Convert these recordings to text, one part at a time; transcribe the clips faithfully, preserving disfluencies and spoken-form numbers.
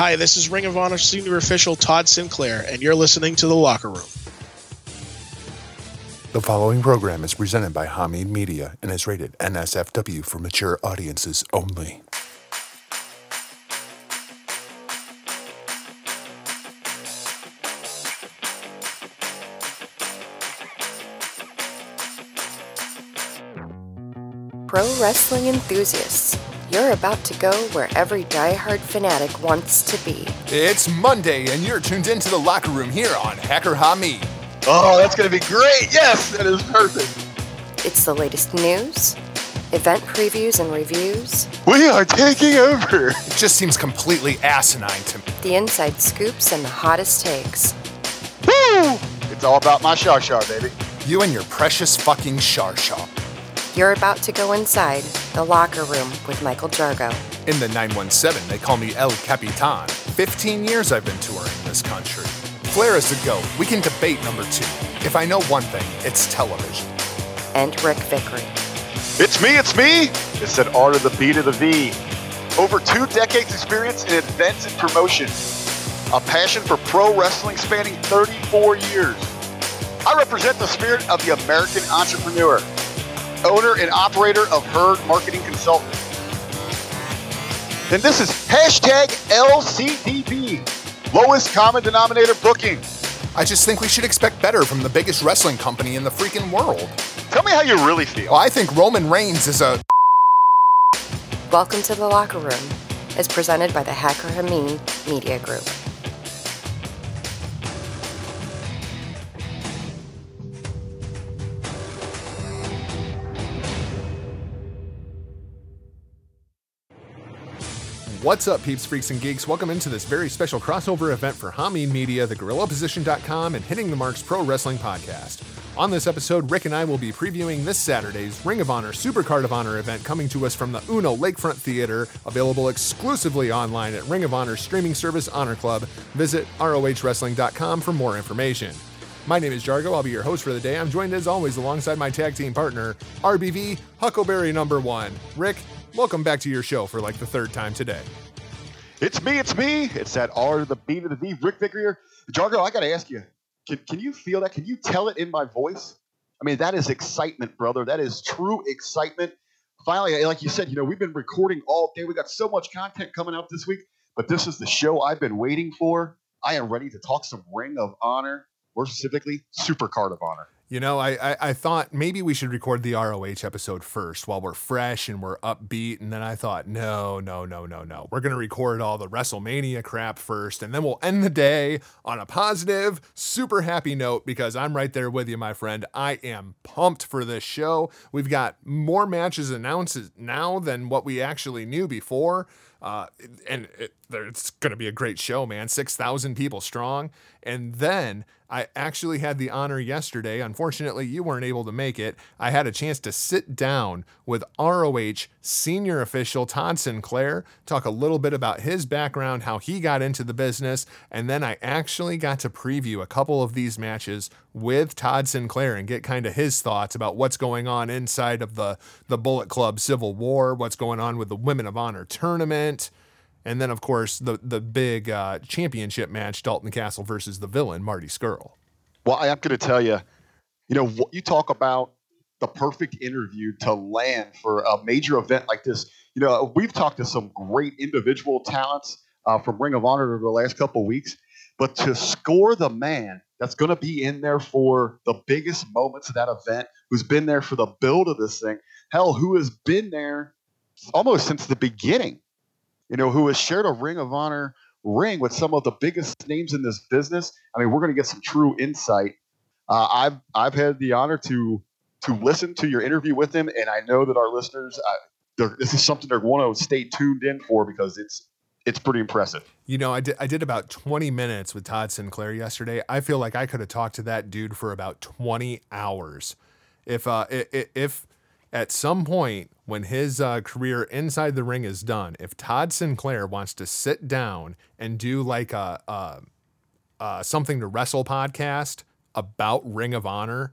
Hi, this is Ring of Honor Senior Official Todd Sinclair, and you're listening to The Locker Room. The following program is presented by Hamid Media and is rated N S F W for mature audiences only. Pro wrestling enthusiasts, you're about to go where every diehard fanatic wants to be. It's Monday, and you're tuned into The Locker Room here on Hacker Hamid. Oh, that's going to be great. Yes, that is perfect. It's the latest news, event previews and reviews. We are taking over. It just seems completely asinine to me. The inside scoops and the hottest takes. Woo! It's all about my shawshaw, baby. You and your precious fucking shawshaw. You're about to go inside the locker room with Michael Jargo. In the nine one seven, they call me El Capitan. Fifteen years I've been touring this country. Flair is the GOAT. We can debate number two. If I know one thing, it's television. And Rick Vickery. It's me, it's me! It's an R to the B to the V. Over two decades experience in events and promotion. A passion for pro wrestling spanning thirty-four years. I represent the spirit of the American entrepreneur. Owner and operator of Herd Marketing Consultant. And this is hashtag L C D B. Lowest common denominator booking. I just think we should expect better from the biggest wrestling company in the freaking world. Tell me how you really feel. Well, I think Roman Reigns is a... Welcome to The Locker Room. It's presented by the Hacker Hamid Media Group. What's up, peeps, freaks, and geeks? Welcome into this very special crossover event for Hamid Media, the Guerrilla Position dot com, and Hitting the Marks Pro Wrestling Podcast. On this episode, Rick and I will be previewing this Saturday's Ring of Honor Supercard of Honor event coming to us from the Uno Lakefront Theater, available exclusively online at Ring of Honor's streaming service, Honor Club. Visit R O H wrestling dot com for more information. My name is Jargo. I'll be your host for the day. I'm joined, as always, alongside my tag team partner, R B V, Huckleberry number one. Rick, welcome back to your show for like the third time today. It's me, it's me. It's that R to the B to the V, Rick Vickery. Jargo, I got to ask you, can, can you feel that? Can you tell it in my voice? I mean, that is excitement, brother. That is true excitement. Finally, like you said, you know, we've been recording all day. We got so much content coming out this week, but this is the show I've been waiting for. I am ready to talk some Ring of Honor, more specifically, Supercard of Honor. You know, I, I I thought maybe we should record the R O H episode first while we're fresh and we're upbeat. And then I thought, no, no, no, no, no. We're going to record all the WrestleMania crap first. And then we'll end the day on a positive, super happy note, because I'm right there with you, my friend. I am pumped for this show. We've got more matches announced now than what we actually knew before. Uh, and it, it's going to be a great show, man. six thousand people strong. And then I actually had the honor yesterday. Unfortunately, you weren't able to make it. I had a chance to sit down with R O H senior official Todd Sinclair, talk a little bit about his background, how he got into the business. And then I actually got to preview a couple of these matches with Todd Sinclair and get kind of his thoughts about what's going on inside of the, the Bullet Club Civil War, what's going on with the Women of Honor tournament. And then, of course, the the big uh, championship match, Dalton Castle versus the villain, Marty Scurll. Well, I'm going to tell you, you know, you talk about the perfect interview to land for a major event like this. You know, we've talked to some great individual talents uh, from Ring of Honor over the last couple of weeks. But to score the man that's going to be in there for the biggest moments of that event, who's been there for the build of this thing, hell, who has been there almost since the beginning. You know, who has shared a Ring of Honor ring with some of the biggest names in this business. I mean, we're going to get some true insight. Uh, I've I've had the honor to to listen to your interview with him, and I know that our listeners, uh, this is something they're going to stay tuned in for because it's it's pretty impressive. You know, I did I did about twenty minutes with Todd Sinclair yesterday. I feel like I could have talked to that dude for about twenty hours. If uh, if, if at some point, when his uh, career inside the ring is done, if Todd Sinclair wants to sit down and do like a, a, a Something to Wrestle podcast about Ring of Honor,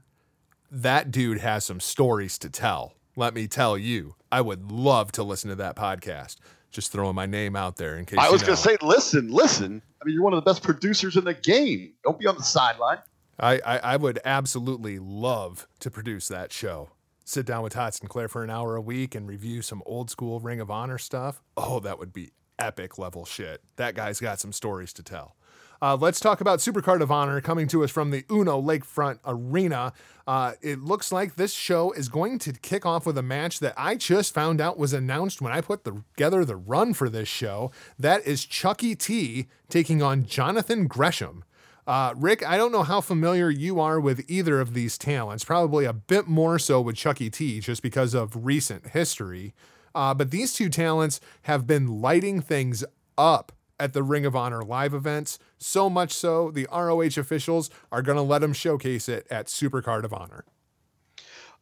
that dude has some stories to tell. Let me tell you, I would love to listen to that podcast. Just throwing my name out there in case. I was you know. going to say, listen, listen. I mean, you're one of the best producers in the game. Don't be on the sideline. I, I, I would absolutely love to produce that show. Sit down with Todd Sinclair for an hour a week and review some old school Ring of Honor stuff. Oh, that would be epic level shit. That guy's got some stories to tell. Uh, let's talk about Supercard of Honor coming to us from the Uno Lakefront Arena. Uh, it looks like this show is going to kick off with a match that I just found out was announced when I put the, together the run for this show. That is Chuckie T taking on Jonathan Gresham. Uh, Rick, I don't know how familiar you are with either of these talents, probably a bit more so with Chuckie T just because of recent history. Uh, but these two talents have been lighting things up at the Ring of Honor live events, so much so the R O H officials are going to let them showcase it at Supercard of Honor.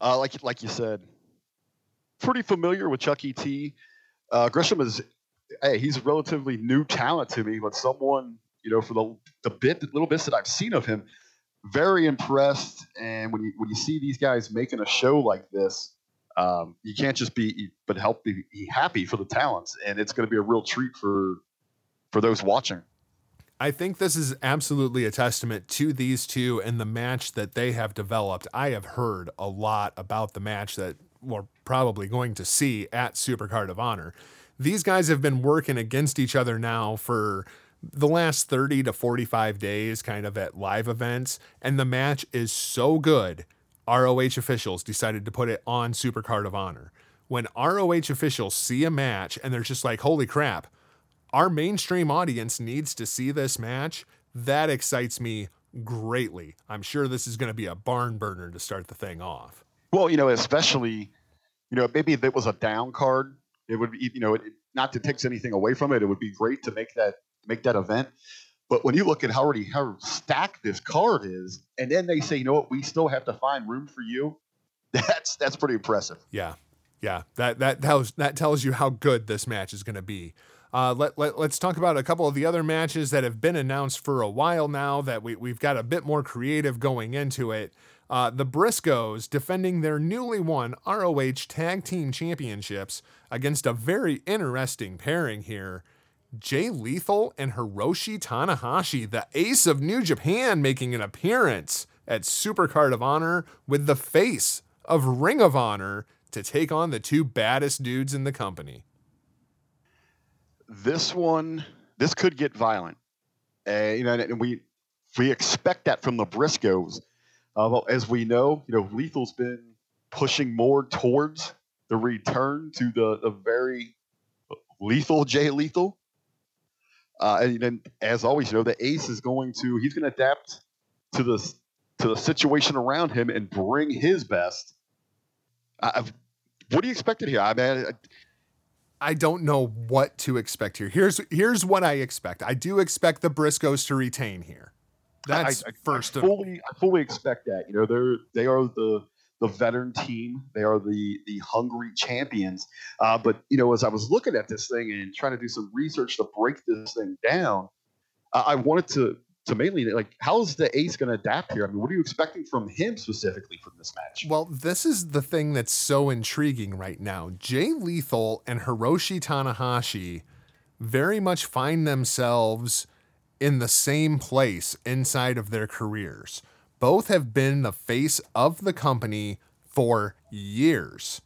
Uh, like like you said, pretty familiar with Chuckie T. Uh, Gresham is, hey, he's a relatively new talent to me, but someone, you know, for the the bit the little bits that I've seen of him, very impressed. And when you when you see these guys making a show like this, um, you can't just be but help be, be happy for the talents, and it's going to be a real treat for. For those watching. I think this is absolutely a testament to these two and the match that they have developed. I have heard a lot about the match that we're probably going to see at Supercard of Honor. These guys have been working against each other now for the last thirty to forty-five days, kind of at live events, and the match is so good, R O H officials decided to put it on Supercard of Honor. When R O H officials see a match and they're just like, holy crap, our mainstream audience needs to see this match. That excites me greatly. I'm sure this is going to be a barn burner to start the thing off. Well, you know, especially, you know, maybe if it was a down card, it would be, you know, it, not to take anything away from it. It would be great to make that, make that event. But when you look at how already, how stacked this card is, and then they say, you know what, we still have to find room for you. That's, that's pretty impressive. Yeah. Yeah. That, that, tells, that tells you how good this match is going to be. Uh, let, let, let's talk about a couple of the other matches that have been announced for a while now that we, we've got a bit more creative going into it. Uh, the Briscoes defending their newly won R O H Tag Team Championships against a very interesting pairing here. Jay Lethal and Hiroshi Tanahashi, the ace of New Japan, making an appearance at Supercard of Honor with the face of Ring of Honor to take on the two baddest dudes in the company. This one, this could get violent. Uh, you know, and we we expect that from the Briscoes. Uh, well, as we know, you know, Lethal's been pushing more towards the return to the, the very lethal Jay Lethal. Uh, and then, as always, you know, the ace is going to he's going to adapt to the to the situation around him and bring his best. I've, what do you expect here? I mean. I, I don't know what to expect here. Here's here's what I expect. I do expect the Briscoes to retain here. That's I, I, first. I fully, of... I fully expect that. You know, they're they are the the veteran team. They are the the hungry champions. Uh, but you know, as I was looking at this thing and trying to do some research to break this thing down, uh, I wanted to to mainly like, how's the ace going to adapt here? I mean, what are you expecting from him specifically from this match? Well, this is the thing that's so intriguing right now. Jay Lethal and Hiroshi Tanahashi very much find themselves in the same place inside of their careers. Both have been the face of the company for years.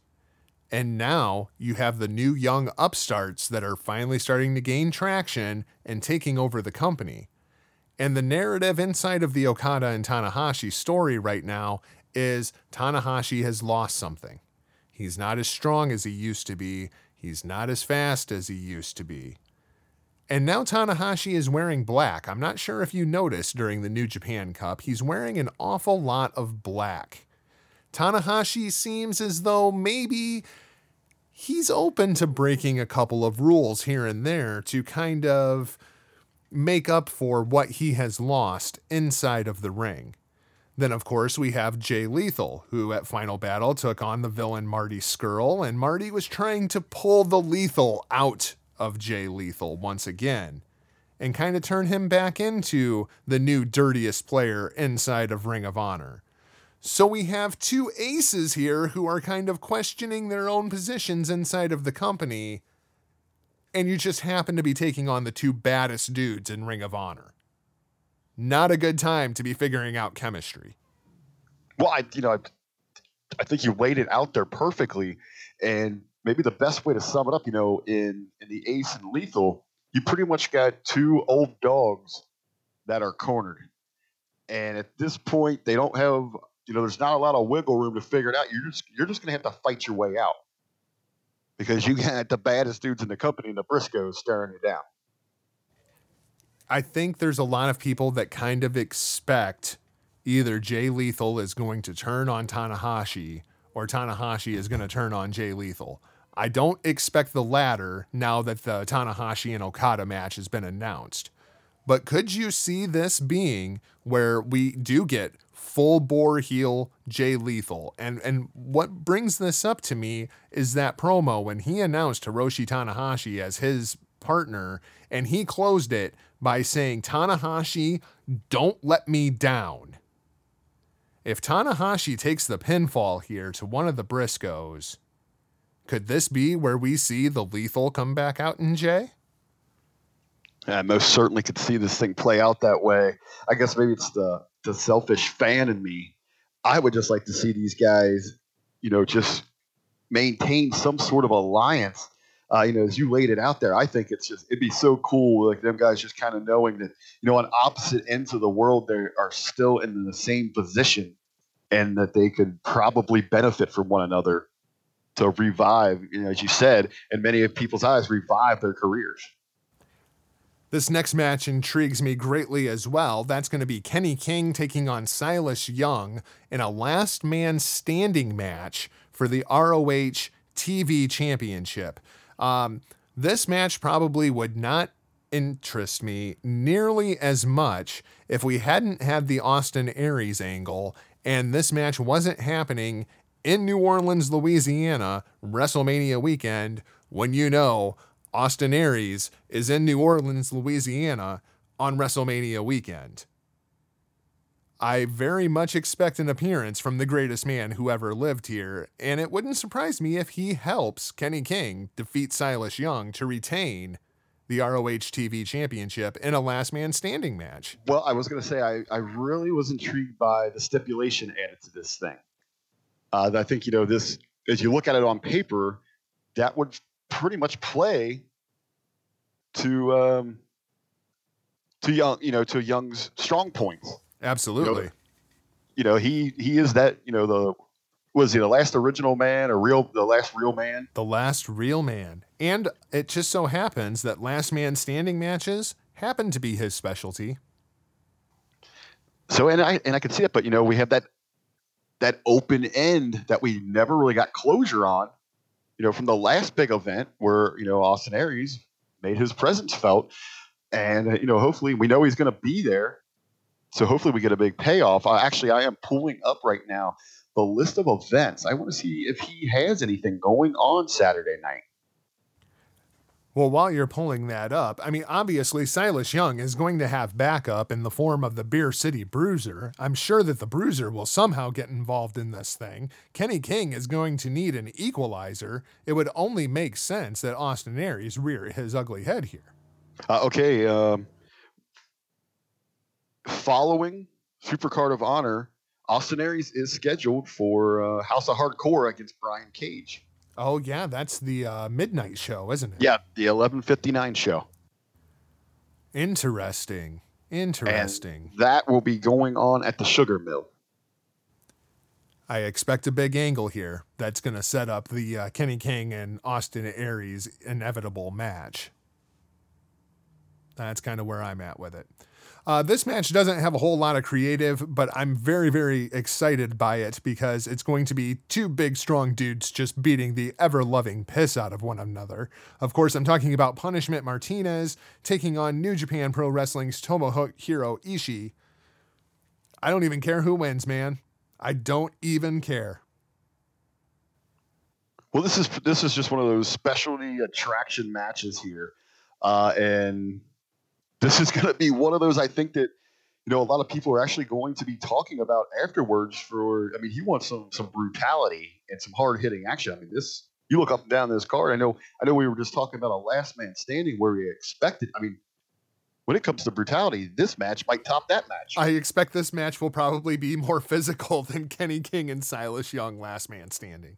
And now you have the new young upstarts that are finally starting to gain traction and taking over the company. And the narrative inside of the Okada and Tanahashi story right now is Tanahashi has lost something. He's not as strong as he used to be. He's not as fast as he used to be. And now Tanahashi is wearing black. I'm not sure if you noticed during the New Japan Cup, he's wearing an awful lot of black. Tanahashi seems as though maybe he's open to breaking a couple of rules here and there to kind of make up for what he has lost inside of the ring. Then, of course, we have Jay Lethal, who at Final Battle took on the villain Marty Scurll, and Marty was trying to pull the Lethal out of Jay Lethal once again and kind of turn him back into the new dirtiest player inside of Ring of Honor. So we have two aces here who are kind of questioning their own positions inside of the company. and you just happen to be taking on the two baddest dudes in Ring of Honor. Not a good time to be figuring out chemistry. Well, I, you know, I, I think you laid it out there perfectly, and maybe the best way to sum it up, you know, in, in the Ace and Lethal, you pretty much got two old dogs that are cornered. And at this point, they don't have, you know, there's not a lot of wiggle room to figure it out. You're just, you're just going to have to fight your way out because you got the baddest dudes in the company and the Briscoes staring you down. I think there's a lot of people that kind of expect either Jay Lethal is going to turn on Tanahashi or Tanahashi is going to turn on Jay Lethal. I don't expect the latter now that the Tanahashi and Okada match has been announced. But could you see this being where we do get full bore heel Jay Lethal? And and what brings this up to me is that promo when he announced Hiroshi Tanahashi as his partner, and he closed it by saying, "Tanahashi, don't let me down." If Tanahashi takes the pinfall here to one of the Briscoes, could this be where we see the Lethal come back out in Jay? Yeah, I most certainly could see this thing play out that way. I guess maybe it's the, the selfish fan in me. I would just like to see these guys, you know, just maintain some sort of alliance. Uh, you know, as you laid it out there, I think it's just, it'd be so cool. Like them guys just kind of knowing that, you know, on opposite ends of the world, they are still in the same position and that they could probably benefit from one another to revive, you know, as you said, in many of people's eyes, revive their careers. This next match intrigues me greatly as well. That's going to be Kenny King taking on Silas Young in a last man standing match for the R O H T V Championship. Um, this match probably would not interest me nearly as much if we hadn't had the Austin Aries angle and this match wasn't happening in New Orleans, Louisiana, WrestleMania weekend, when you know Austin Aries is in New Orleans, Louisiana on WrestleMania weekend. I very much expect an appearance from the greatest man who ever lived here, and it wouldn't surprise me if he helps Kenny King defeat Silas Young to retain the R O H T V Championship in a last man standing match. Well, I was going to say, I, I really was intrigued by the stipulation added to this thing. Uh, I think, you know, this, as you look at it on paper, that would pretty much play to um, to Young, you know, to Young's strong points. Absolutely. You know, you know, he he is that, you know, the was he the last original man or real the last real man? The last real man. And it just so happens that last man standing matches happen to be his specialty. So and I and I could see it, but you know, we have that that open end that we never really got closure on, you know, from the last big event where, you know, Austin Aries made his presence felt. And, you know, hopefully we know he's going to be there. So hopefully we get a big payoff. I, actually, I am pulling up right now the list of events. I want to see if he has anything going on Saturday night. Well, while you're pulling that up, I mean, obviously Silas Young is going to have backup in the form of the Beer City Bruiser. I'm sure that the Bruiser will somehow get involved in this thing. Kenny King is going to need an equalizer. It would only make sense that Austin Aries rear his ugly head here. Uh, okay. Um, following Supercard of Honor, Austin Aries is scheduled for uh, House of Hardcore against Brian Cage. Oh, yeah, that's the uh, midnight show, isn't it? Yeah, the eleven fifty-nine show. Interesting. Interesting. And that will be going on at the Sugar Mill. I expect a big angle here that's going to set up the uh, Kenny King and Austin Aries inevitable match. That's kind of where I'm at with it. Uh, this match doesn't have a whole lot of creative, but I'm very, very excited by it because it's going to be two big, strong dudes just beating the ever-loving piss out of one another. Of course, I'm talking about Punishment Martinez taking on New Japan Pro Wrestling's Tomohiro Ishii. I don't even care who wins, man. I don't even care. Well, this is this is just one of those specialty attraction matches here, uh, and. This is going to be one of those, I think, that, you know, a lot of people are actually going to be talking about afterwards for, I mean, he wants some, some brutality and some hard hitting action. I mean, this, you look up and down this card. I know, I know we were just talking about a last man standing where we expected. I mean, when it comes to brutality, this match might top that match. I expect this match will probably be more physical than Kenny King and Silas Young last man standing.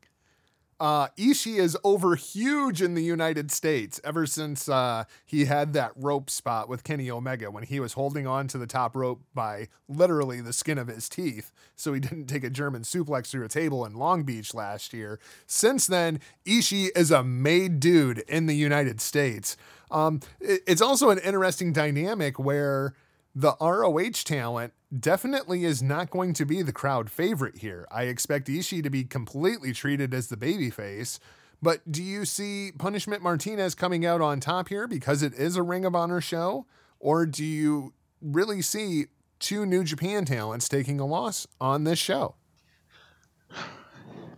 Uh, Ishii is over huge in the United States ever since uh, he had that rope spot with Kenny Omega when he was holding on to the top rope by literally the skin of his teeth, so he didn't take a German suplex through a table in Long Beach last year. Since then, Ishii is a made dude in the United States. Um, it's also an interesting dynamic where the R O H talent definitely is not going to be the crowd favorite here. I expect Ishii to be completely treated as the babyface, but do you see Punishment Martinez coming out on top here because it is a Ring of Honor show, or do you really see two New Japan talents taking a loss on this show?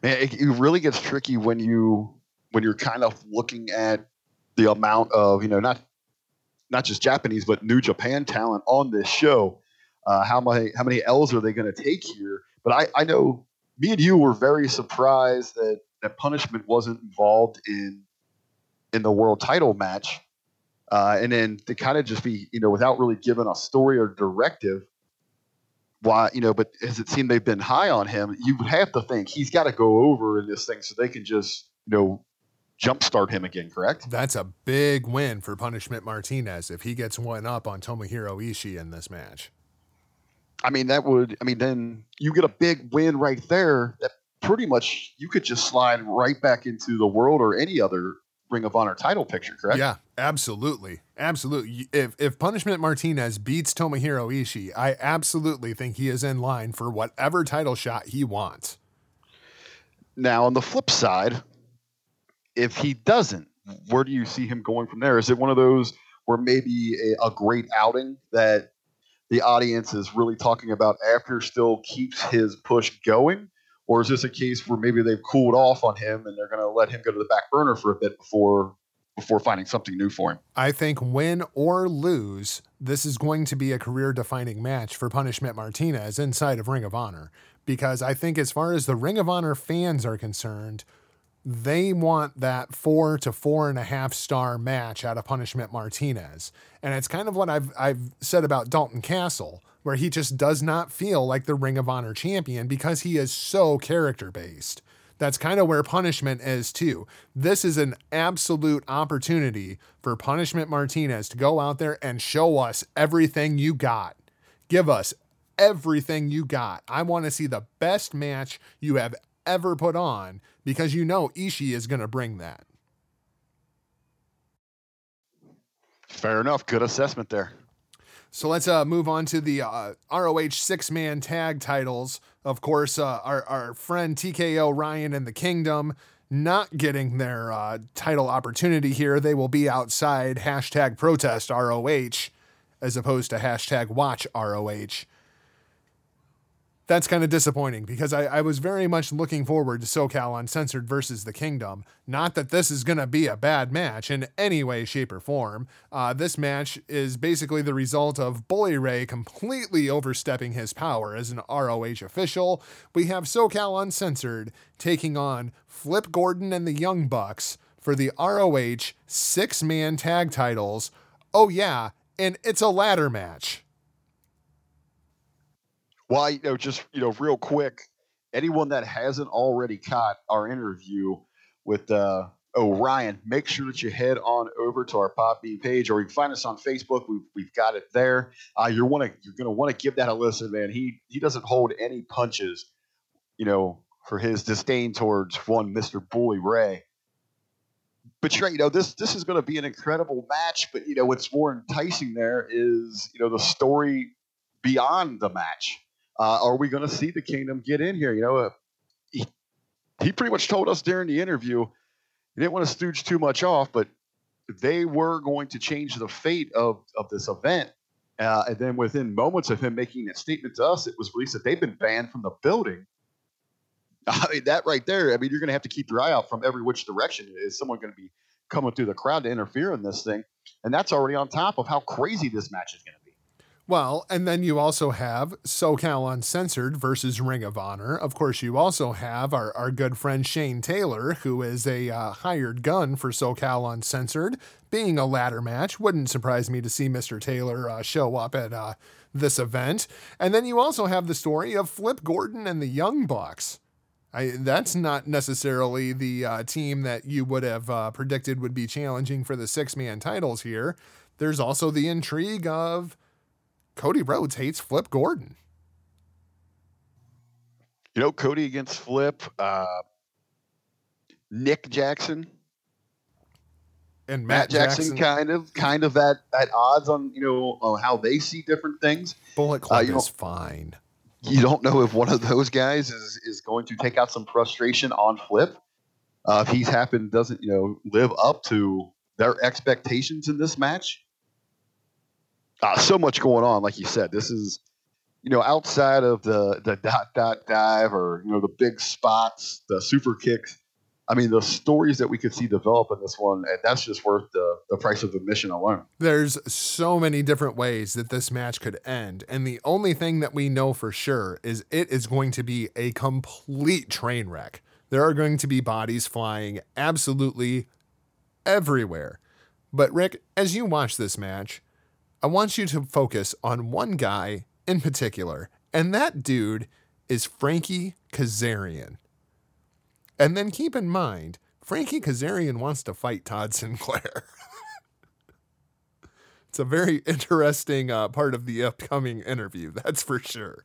Man, it, it really gets tricky when you when you're kind of looking at the amount of, you know, not not just Japanese but New Japan talent on this show. Uh, how many how many L's are they going to take here? But I, I know me and you were very surprised that, that Punishment wasn't involved in in the world title match, uh, and then to kind of just be, you know, without really giving a story or directive. Why, you know? But as it seemed they've been high on him, you would have to think he's got to go over in this thing so they can just, you know, jumpstart him again, correct? That's a big win for Punishment Martinez if he gets one up on Tomohiro Ishii in this match. I mean, that would, I mean, then you get a big win right there that pretty much you could just slide right back into the world or any other Ring of Honor title picture, correct? Yeah, absolutely. Absolutely. If if Punishment Martinez beats Tomohiro Ishii, I absolutely think he is in line for whatever title shot he wants. Now, on the flip side, if he doesn't, where do you see him going from there? Is it one of those where maybe a, a great outing that the audience is really talking about after still keeps his push going? Or is this a case where maybe they've cooled off on him and they're going to let him go to the back burner for a bit before, before finding something new for him? I think win or lose, this is going to be a career defining match for Punishment Martinez inside of Ring of Honor, because I think as far as the Ring of Honor fans are concerned, they want that four to four and a half star match out of Punishment Martinez. And it's kind of what I've, I've said about Dalton Castle, where he just does not feel like the Ring of Honor champion because he is so character based. That's kind of where Punishment is too. This is an absolute opportunity for Punishment Martinez to go out there and show us everything you got. Give us everything you got. I want to see the best match you have ever put on, because you know Ishii is going to bring that. Fair enough. Good assessment there. So let's uh, move on to the uh, R O H six-man tag titles. Of course, uh, our, our friend T K O, Ryan, and the Kingdom not getting their uh, title opportunity here. They will be outside hashtag protest R O H as opposed to hashtag watch R O H. That's kind of disappointing because I, I was very much looking forward to SoCal Uncensored versus the Kingdom. Not that this is going to be a bad match in any way, shape, or form. Uh, this match is basically the result of Bully Ray completely overstepping his power as an R O H official. We have SoCal Uncensored taking on Flip Gordon and the Young Bucks for the R O H six-man tag titles. Oh, yeah, and it's a ladder match. Well, you know, just, you know, real quick, anyone that hasn't already caught our interview with uh, Orion, make sure that you head on over to our Podbean page, or you can find us on Facebook. We've, we've got it there. Uh, you're want to you're going to want to give that a listen, man. He he doesn't hold any punches, you know, for his disdain towards one Mister Bully Ray. But you know, this this is going to be an incredible match. But you know, what's more enticing there is, you know, the story beyond the match. Uh, are we going to see the Kingdom get in here? You know, uh, he, he pretty much told us during the interview, he didn't want to stooge too much off, but they were going to change the fate of, of this event. Uh, and then within moments of him making that statement to us, it was released that they've been banned from the building. I mean, that right there, I mean, you're going to have to keep your eye out from every which direction. Is someone going to be coming through the crowd to interfere in this thing? And that's already on top of how crazy this match is going to be. Well, and then you also have SoCal Uncensored versus Ring of Honor. Of course, you also have our, our good friend Shane Taylor, who is a uh, hired gun for SoCal Uncensored. Being a ladder match, wouldn't surprise me to see Mister Taylor uh, show up at uh, this event. And then you also have the story of Flip Gordon and the Young Bucks. I, that's not necessarily the uh, team that you would have uh, predicted would be challenging for the six-man titles here. There's also the intrigue of Cody Rhodes hates Flip Gordon. You know, Cody against Flip, uh, Nick Jackson and Matt, Matt Jackson, Jackson, kind of, kind of at, at odds on, you know, on how they see different things. Bullet Club uh, is fine. You don't know if one of those guys is, is going to take out some frustration on Flip. Uh, if he's happened, doesn't, you know, live up to their expectations in this match. Uh, so much going on, like you said. This is, you know, outside of the the dot dot dive or, you know, the big spots, the super kicks. I mean, the stories that we could see develop in this one, and that's just worth the, the price of admission alone. There's so many different ways that this match could end, and the only thing that we know for sure is it is going to be a complete train wreck. There are going to be bodies flying absolutely everywhere. But Rick, as you watch this match, I want you to focus on one guy in particular, and that dude is Frankie Kazarian. And then keep in mind, Frankie Kazarian wants to fight Todd Sinclair. It's a very interesting uh, part of the upcoming interview, that's for sure.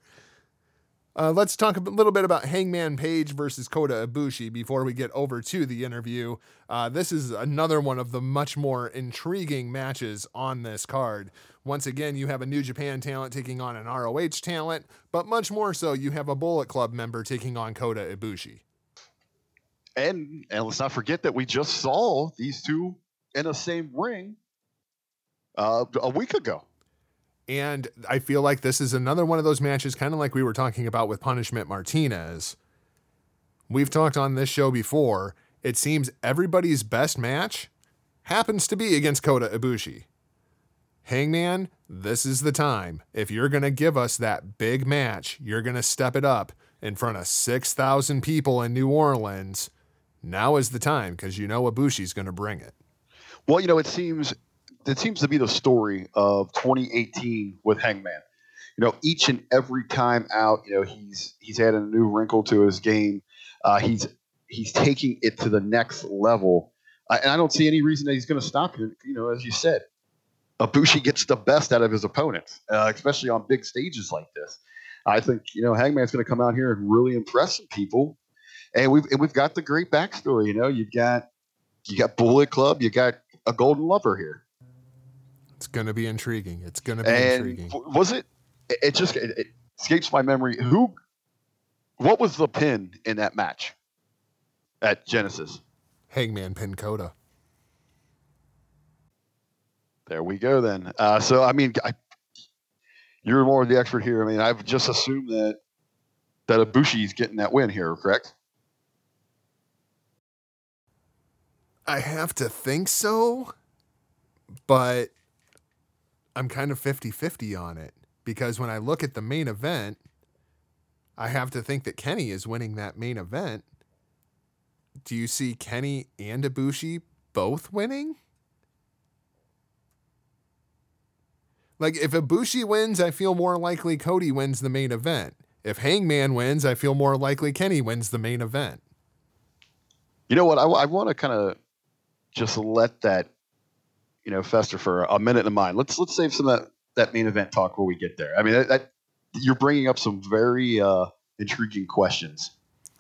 Uh, let's talk a little bit about Hangman Page versus Kota Ibushi before we get over to the interview. Uh, this is another one of the much more intriguing matches on this card. Once again, you have a New Japan talent taking on an R O H talent, but much more so, you have a Bullet Club member taking on Kota Ibushi. And, and let's not forget that we just saw these two in the same ring uh, a week ago. And I feel like this is another one of those matches, kind of like we were talking about with Punishment Martinez. We've talked on this show before. It seems everybody's best match happens to be against Kota Ibushi. Hangman, this is the time. If you're going to give us that big match, you're going to step it up in front of six thousand people in New Orleans. Now is the time, because you know Ibushi's going to bring it. Well, you know, it seems... It seems to be the story of twenty eighteen with Hangman. You know, each and every time out, you know, he's he's added a new wrinkle to his game. Uh, he's he's taking it to the next level, uh, and I don't see any reason that he's going to stop him. You know, as you said, Ibushi gets the best out of his opponents, uh, especially on big stages like this. I think you know Hangman's going to come out here and really impress some people, and we've and we've got the great backstory. You know, you've got you got Bullet Club, you got a Golden Lover here. It's going to be intriguing. It's going to be and intriguing. Was it, it just, it, it escapes my memory. Who, what was the pin in that match at Genesis? Hangman pin Kota. There we go then. Uh, so, I mean, I, you're more of the expert here. I mean, I've just assumed that, that Ibushi's getting that win here, correct? I have to think so, but I'm kind of fifty-fifty on it because when I look at the main event, I have to think that Kenny is winning that main event. Do you see Kenny and Ibushi both winning? Like if Ibushi wins, I feel more likely Cody wins the main event. If Hangman wins, I feel more likely Kenny wins the main event. You know what? I, I want to kind of just let that, you know, fester for a minute in mind. Let's let's save some of that, that main event talk where we get there. I mean, that, that, you're bringing up some very uh, intriguing questions.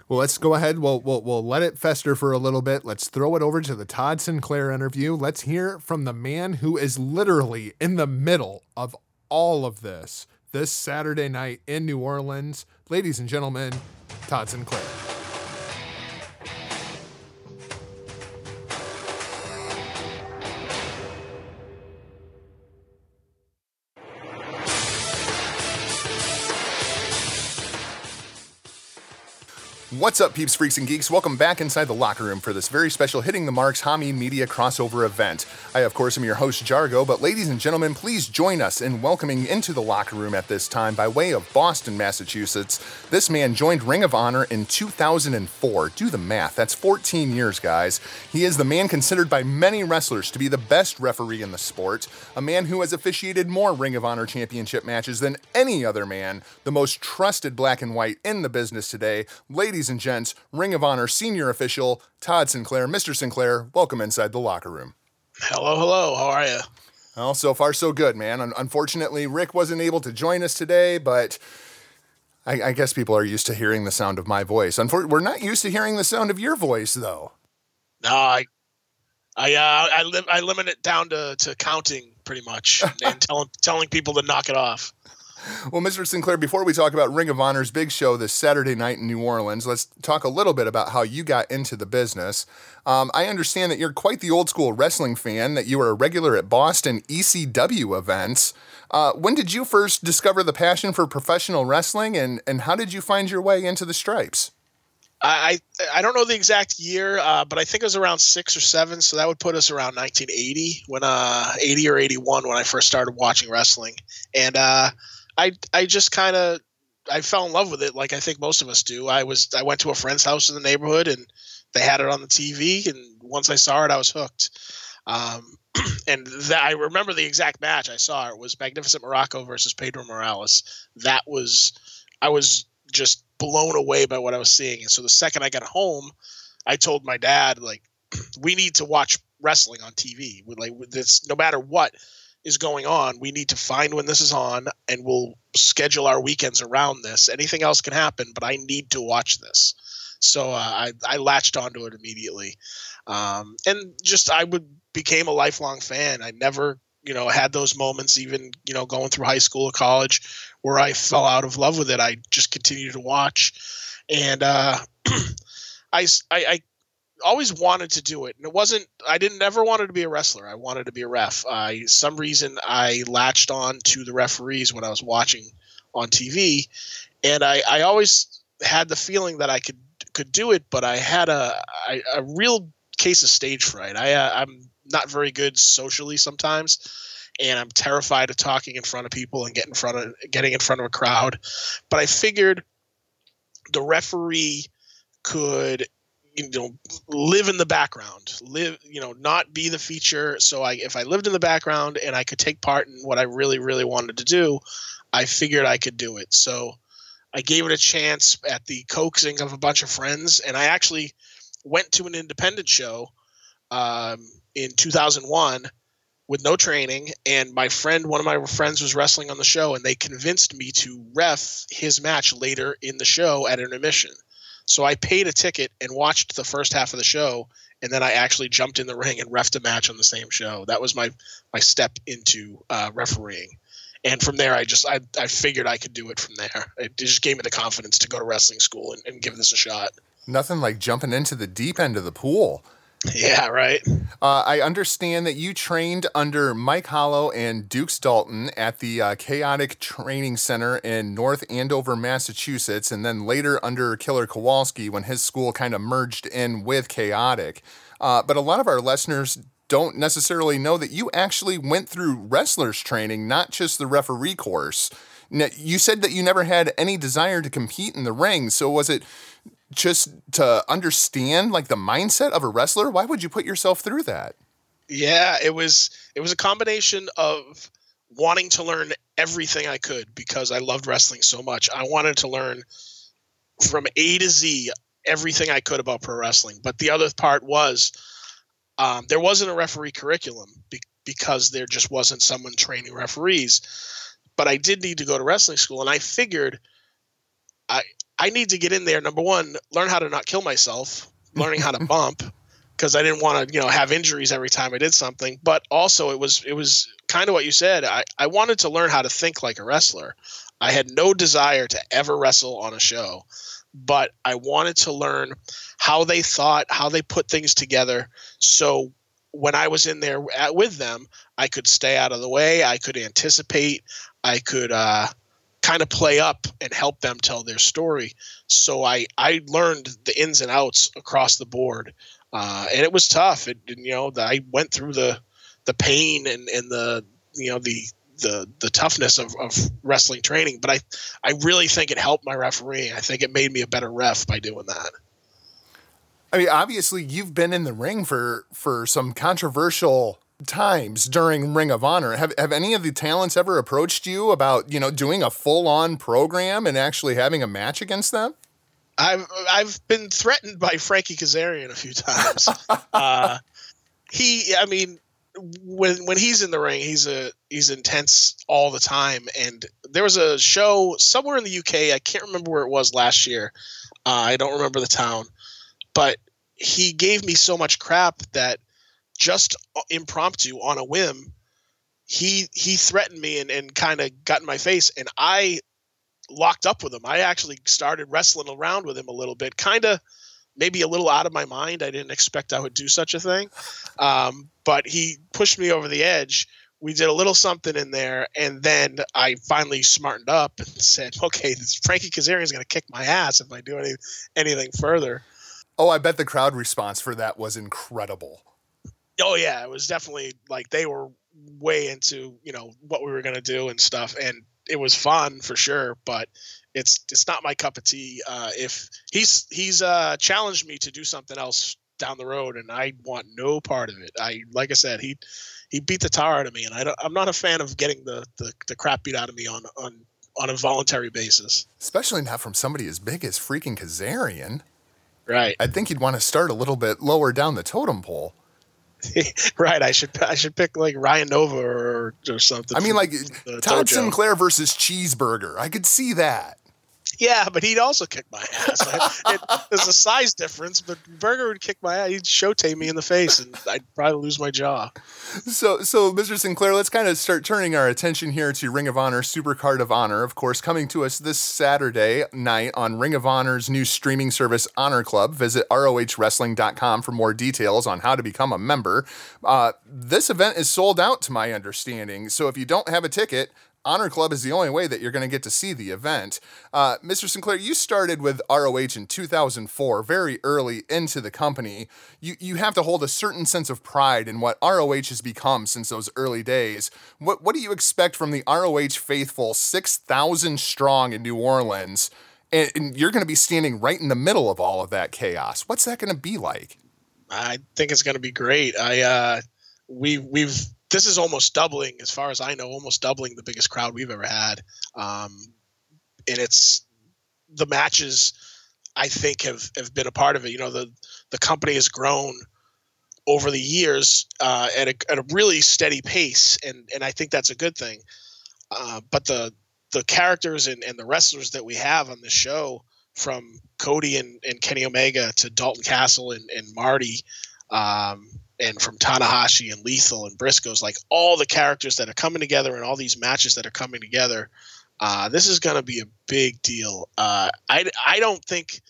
Well, let's go ahead. We'll, we'll we'll let it fester for a little bit. Let's throw it over to the Todd Sinclair interview. Let's hear from the man who is literally in the middle of all of this. This Saturday night in New Orleans, ladies and gentlemen, Todd Sinclair. What's up, peeps, freaks, and geeks? Welcome back inside the locker room for this very special Hitting the Marks Hameen Media crossover event. I, of course, am your host, Jargo, but ladies and gentlemen, please join us in welcoming into the locker room at this time by way of Boston, Massachusetts. This man joined Ring of Honor in two thousand four. Do the math. That's fourteen years, guys. He is the man considered by many wrestlers to be the best referee in the sport, a man who has officiated more Ring of Honor championship matches than any other man, the most trusted black and white in the business today. Ladies and gents, Ring of Honor senior official, Todd Sinclair. Mister Sinclair, welcome inside the locker room. Hello, hello. How are you? Well, so far, so good, man. Un- unfortunately, Rick wasn't able to join us today, but I, I guess people are used to hearing the sound of my voice. Unfor- we're not used to hearing the sound of your voice, though. No, I I, uh, I, li- I limit it down to, to counting, pretty much, and tell- telling people to knock it off. Well, Mister Sinclair, before we talk about Ring of Honor's big show this Saturday night in New Orleans, let's talk a little bit about how you got into the business. Um, I understand that you're quite the old school wrestling fan, that you were a regular at Boston E C W events. Uh, when did you first discover the passion for professional wrestling, and, and how did you find your way into the stripes? I I don't know the exact year, uh, but I think it was around six or seven, so that would put us around nineteen eighty, when uh, eighty or eighty-one when I first started watching wrestling. And uh I, I just kind of I fell in love with it, like I think most of us do. I was I went to a friend's house in the neighborhood, and they had it on the T V, and once I saw it, I was hooked. Um, and that, I remember the exact match I saw. It was Magnificent Morocco versus Pedro Morales. That was I was just blown away by what I was seeing. And so the second I got home, I told my dad, like, we need to watch wrestling on T V. We, like this, no matter what is going on, we need to find when this is on, and we'll schedule our weekends around this. Anything else can happen, but I need to watch this. So uh, I, I latched onto it immediately. Um, and just, I would became a lifelong fan. I never, you know, had those moments, even, you know, going through high school or college, where I fell out of love with it. I just continued to watch. And uh, I, I, I, always wanted to do it, and it wasn't I didn't ever wanted to be a wrestler. I wanted to be a ref. I some reason I latched on to the referees when I was watching on T V, and I, I always had the feeling that I could could do it, but I had a I, a real case of stage fright. I uh, I'm not very good socially sometimes, and I'm terrified of talking in front of people and getting in front of getting in front of a crowd. But I figured the referee could, you know, live in the background, live, you know, not be the feature. So I, if I lived in the background and I could take part in what I really, really wanted to do, I figured I could do it. So I gave it a chance at the coaxing of a bunch of friends. And I actually went to an independent show um, in two thousand one with no training. And my friend, one of my friends was wrestling on the show, and they convinced me to ref his match later in the show at intermission. So I paid a ticket and watched the first half of the show, and then I actually jumped in the ring and refed a match on the same show. That was my my step into uh, refereeing. And from there, I just I, I figured I could do it from there. It just gave me the confidence to go to wrestling school and, and give this a shot. Nothing like jumping into the deep end of the pool. Yeah, right. Uh, I understand that you trained under Mike Hollow and Dukes Dalton at the uh, Chaotic Training Center in North Andover, Massachusetts, and then later under Killer Kowalski when his school kind of merged in with Chaotic. Uh, but a lot of our listeners don't necessarily know that you actually went through wrestler's training, not just the referee course. Now, you said that you never had any desire to compete in the ring, so was it just to understand, like, the mindset of a wrestler? Why would you put yourself through that? Yeah, it was it was a combination of wanting to learn everything I could because I loved wrestling so much. I wanted to learn from A to Z everything I could about pro wrestling. But the other part was um, there wasn't a referee curriculum be- because there just wasn't someone training referees. But I did need to go to wrestling school, and I figured I – I need to get in there. Number one, learn how to not kill myself, learning how to bump, because I didn't want to, you know, have injuries every time I did something. But also, it was it was kind of what you said. I, I wanted to learn how to think like a wrestler. I had no desire to ever wrestle on a show, but I wanted to learn how they thought, how they put things together. So when I was in there at, with them, I could stay out of the way. I could anticipate. I could uh, kind of play up and help them tell their story. So I, I learned the ins and outs across the board. Uh, and it was tough. It, you know, the, I went through the, the pain and, and the, you know, the, the, the toughness of, of wrestling training, but I, I really think it helped my refereeing. I think it made me a better ref by doing that. I mean, obviously you've been in the ring for, for some controversial times during Ring of Honor. Have have any of the talents ever approached you about, you know, doing a full on program and actually having a match against them? I've I've been threatened by Frankie Kazarian a few times. uh, he, I mean, when when he's in the ring, he's a he's intense all the time. And there was a show somewhere in the U K. I can't remember where it was last year. Uh, I don't remember the town, but he gave me so much crap that just impromptu on a whim, he he threatened me and, and kind of got in my face, and I locked up with him. I actually started wrestling around with him a little bit, kind of maybe a little out of my mind. I didn't expect I would do such a thing, um, but he pushed me over the edge. We did a little something in there, and then I finally smartened up and said, okay, this Frankie Kazarian is going to kick my ass if I do any, anything further. Oh, I bet the crowd response for that was incredible. Oh yeah, it was definitely like they were way into, you know, what we were going to do and stuff. And it was fun for sure, but it's, it's not my cup of tea. Uh, if he's, he's uh, challenged me to do something else down the road, and I want no part of it. I, like I said, he, he beat the tar out of me, and I don't, I'm not a fan of getting the, the, the crap beat out of me on, on, on a voluntary basis. Especially not from somebody as big as freaking Kazarian. Right. I think you'd want to start a little bit lower down the totem pole. Right, I should I should pick like Ryan Nova or, or something. I mean, like Todd Sinclair versus Cheeseburger. I could see that. Yeah, but he'd also kick my ass. I, it, there's a size difference, but Burger would kick my ass. He'd showtay me in the face, and I'd probably lose my jaw. So, so Mister Sinclair, let's kind of start turning our attention here to Ring of Honor, Supercard of Honor, of course, coming to us this Saturday night on Ring of Honor's new streaming service, Honor Club. Visit R O H wrestling dot com for more details on how to become a member. Uh, this event is sold out, to my understanding, so if you don't have a ticket, Honor Club is the only way that you're going to get to see the event. Uh, Mister Sinclair, you started with R O H in two thousand four, very early into the company. You you have to hold a certain sense of pride in what R O H has become since those early days. What what do you expect from the R O H faithful, six thousand strong in New Orleans? And, and you're going to be standing right in the middle of all of that chaos. What's that going to be like? I think it's going to be great. I uh, we we've. This is almost doubling, as far as I know, almost doubling the biggest crowd we've ever had. Um, and it's the matches, I think, have, have been a part of it. You know, the, the company has grown over the years uh, at, a, at a really steady pace, and, and I think that's a good thing. Uh, but the the characters and, and the wrestlers that we have on the show, from Cody and, and Kenny Omega to Dalton Castle and, and Marty, um, and from Tanahashi and Lethal and Briscoes, like all the characters that are coming together and all these matches that are coming together, uh, this is going to be a big deal. Uh, I, I don't think,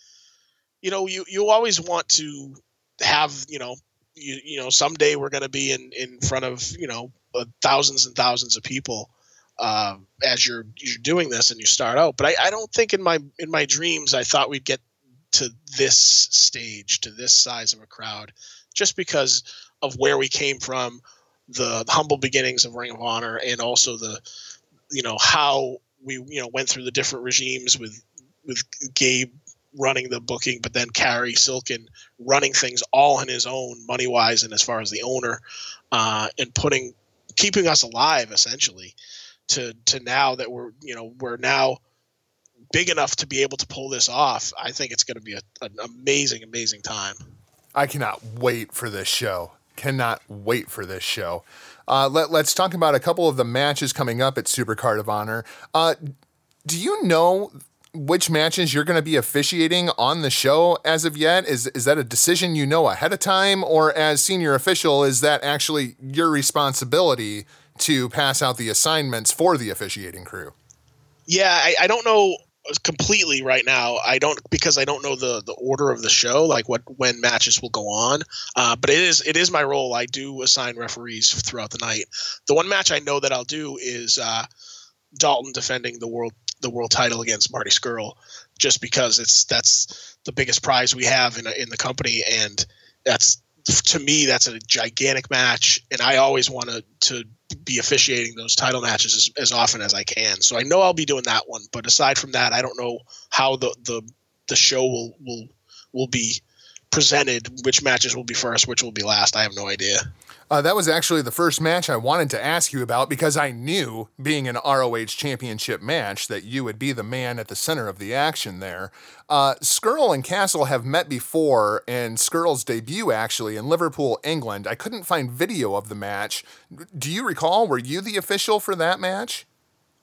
you know, you, you always want to have, you know, you, you know, someday we're going to be in, in front of, you know, thousands and thousands of people uh, as you're, you're doing this and you start out. But I, I don't think in my, in my dreams, I thought we'd get to this stage, to this size of a crowd, just because of where we came from, the humble beginnings of Ring of Honor, and also the, you know, how we, you know, went through the different regimes with, with Gabe running the booking, but then Carrie Silken running things all on his own, money wise. And as far as the owner, uh, and putting, keeping us alive essentially to, to now that we're, you know, we're now big enough to be able to pull this off. I think it's going to be a, an amazing, amazing time. I cannot wait for this show. Cannot wait for this show. Uh, let, let's talk about a couple of the matches coming up at Supercard of Honor. Uh, do you know which matches you're going to be officiating on the show as of yet? Is is that a decision you know ahead of time? Or as senior official, is that actually your responsibility to pass out the assignments for the officiating crew? Yeah, I, I don't know completely right now. I don't, because I don't know the, the order of the show, like what, when matches will go on. Uh, but it is, it is my role. I do assign referees throughout the night. The one match I know that I'll do is, uh, Dalton defending the world the world title against Marty Scurll, just because it's that's the biggest prize we have in in the company, and that's to me that's a gigantic match, and I always want to to be officiating those title matches as, as often as I can. So I know I'll be doing that one, but aside from that, I don't know how the the, the show will will will be presented, which matches will be first, which will be last. I have no idea. Uh, that was actually the first match I wanted to ask you about, because I knew, being an R O H championship match, that you would be the man at the center of the action there. Uh, Scurll and Castle have met before, and Skrull's debut actually in Liverpool, England. I couldn't find video of the match. Do you recall? Were you the official for that match?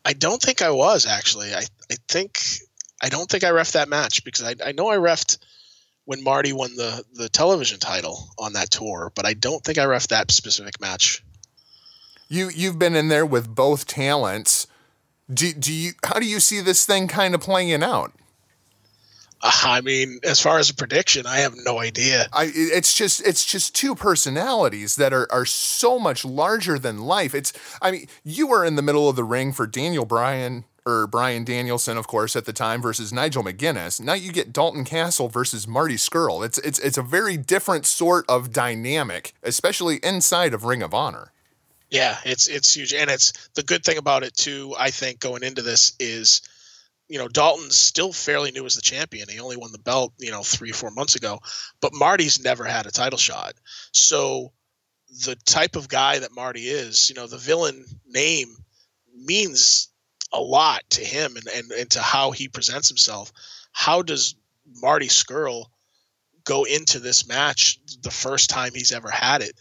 I don't think I was, actually. I, I think I don't think I reffed that match, because I, I know I reffed when Marty won the, the television title on that tour, but I don't think I reffed that specific match. You, you've been in there with both talents. Do, do you, how do you see this thing kind of playing out? Uh, I mean, as far as a prediction, I have no idea. I, it's just, it's just two personalities that are, are so much larger than life. It's, I mean, you were in the middle of the ring for Daniel Bryan, or Brian Danielson, of course, at the time, versus Nigel McGuinness. Now you get Dalton Castle versus Marty Scurll. It's it's it's a very different sort of dynamic, especially inside of Ring of Honor. Yeah, it's it's huge, and it's the good thing about it too. I think going into this is, you know, Dalton's still fairly new as the champion. He only won the belt, you know, three or four months ago, but Marty's never had a title shot. So the type of guy that Marty is, you know, the villain name means a lot to him and, and, and to how he presents himself. How does Marty Scurll go into this match the first time he's ever had it?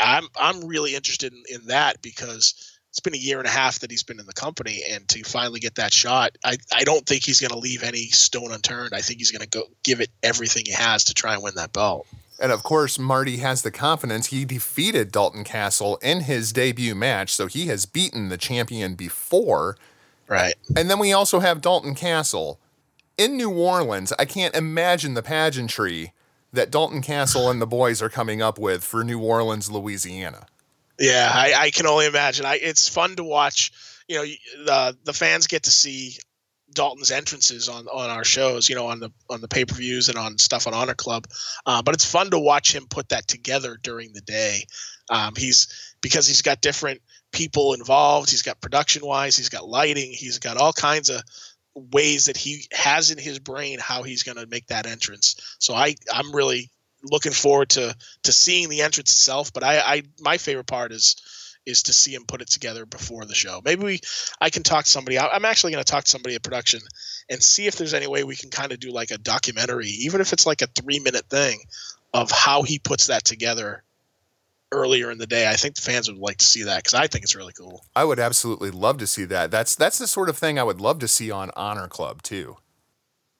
I'm I'm really interested in, in that, because it's been a year and a half that he's been in the company, and to finally get that shot, I, I don't think he's going to leave any stone unturned. I think he's going to go give it everything he has to try and win that belt. And of course, Marty has the confidence. He defeated Dalton Castle in his debut match, so he has beaten the champion before. Right. And then we also have Dalton Castle in New Orleans. I can't imagine the pageantry that Dalton Castle and the boys are coming up with for New Orleans, Louisiana. Yeah, I, I can only imagine. I, it's fun to watch. You know, the the fans get to see Dalton's entrances on, on our shows, you know, on the on the pay-per-views and on stuff on Honor Club. Uh, but it's fun to watch him put that together during the day. Um, he's because he's got different people involved. He's got production wise, he's got lighting, he's got all kinds of ways that he has in his brain how he's going to make that entrance. So I, I'm really looking forward to, to seeing the entrance itself. But I, I my favorite part is is to see him put it together before the show. Maybe we, I can talk to somebody. I'm actually going to talk to somebody at production and see if there's any way we can kind of do like a documentary, even if it's like a three minute thing of how he puts that together earlier in the day. I think the fans would like to see that, because I think it's really cool. I would absolutely love to see that. That's that's the sort of thing I would love to see on Honor Club too.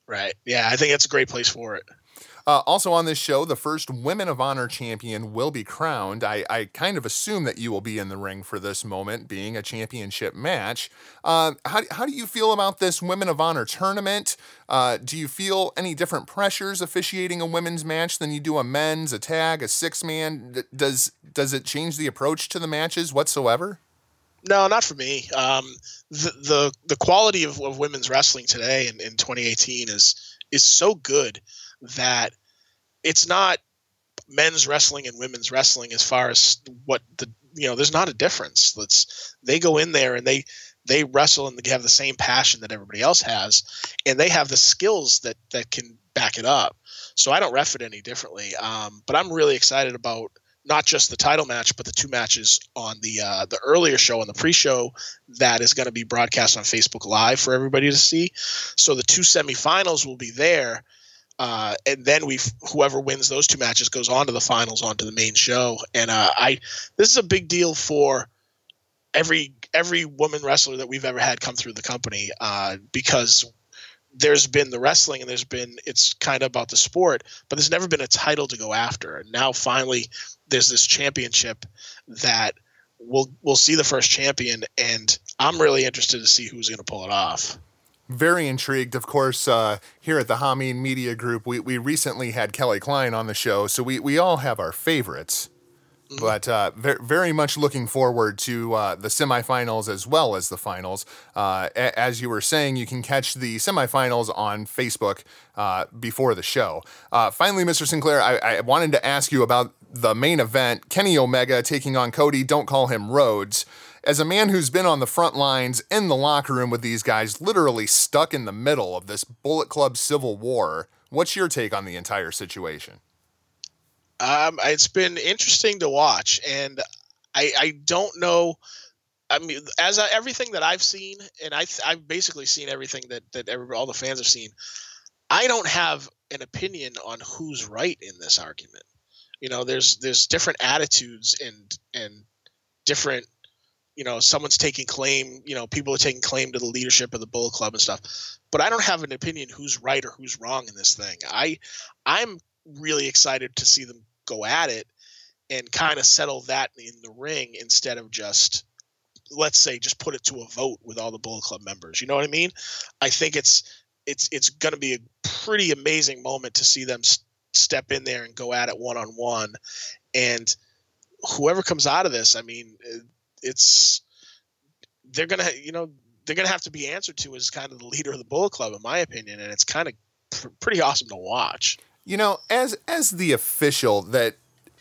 Right. Yeah, I think that's a great place for it. Uh, also on this show, the first Women of Honor champion will be crowned. I, I kind of assume that you will be in the ring for this moment, being a championship match. Uh, how, how do you feel about this Women of Honor tournament? Uh, do you feel any different pressures officiating a women's match than you do a men's, a tag, a six-man? Does, does it change the approach to the matches whatsoever? No, not for me. Um, the, the, the quality of, of women's wrestling today in, in twenty eighteen is is so good that it's not men's wrestling and women's wrestling as far as what the, you know, there's not a difference. Let's, they go in there and they, they wrestle and they have the same passion that everybody else has, and they have the skills that, that can back it up. So I don't ref it any differently. Um, but I'm really excited about not just the title match, but the two matches on the, uh, the earlier show and the pre-show that is going to be broadcast on Facebook Live for everybody to see. So the two semifinals will be there. Uh, and then we, whoever wins those two matches goes on to the finals, onto the main show. And uh, I, this is a big deal for every every woman wrestler that we've ever had come through the company, uh, because there's been the wrestling and there's been, it's kind of about the sport, but there's never been a title to go after. And now finally, there's this championship that we'll we'll see the first champion, and I'm really interested to see who's going to pull it off. Very intrigued. Of course, uh, here at the Hameen Media Group, we, we recently had Kelly Klein on the show, so we, we all have our favorites. Mm-hmm. But uh, ver- very much looking forward to uh, the semifinals as well as the finals. Uh, a- as you were saying, you can catch the semifinals on Facebook uh, before the show. Uh, finally, Mister Sinclair, I-, I wanted to ask you about the main event, Kenny Omega taking on Cody, don't call him Rhodes. As a man who's been on the front lines in the locker room with these guys, literally stuck in the middle of this Bullet Club civil war, what's your take on the entire situation? Um, it's been interesting to watch, and I, I don't know. I mean, as I, everything that I've seen, and I, I've basically seen everything that that every, all the fans have seen. I don't have an opinion on who's right in this argument. You know, there's there's different attitudes and and different. You know, someone's taking claim, you know, people are taking claim to the leadership of the Bullet Club and stuff. But I don't have an opinion who's right or who's wrong in this thing. I, I'm really excited to see them go at it and kind of settle that in the ring instead of just, let's say, just put it to a vote with all the Bullet Club members. You know what I mean? I think it's it's it's going to be a pretty amazing moment to see them st- step in there and go at it one-on-one. And whoever comes out of this, I mean – it's they're gonna you know they're gonna have to be answered to as kind of the leader of the Bullet Club, in my opinion, and it's kind of pr- pretty awesome to watch. You know, as as the official that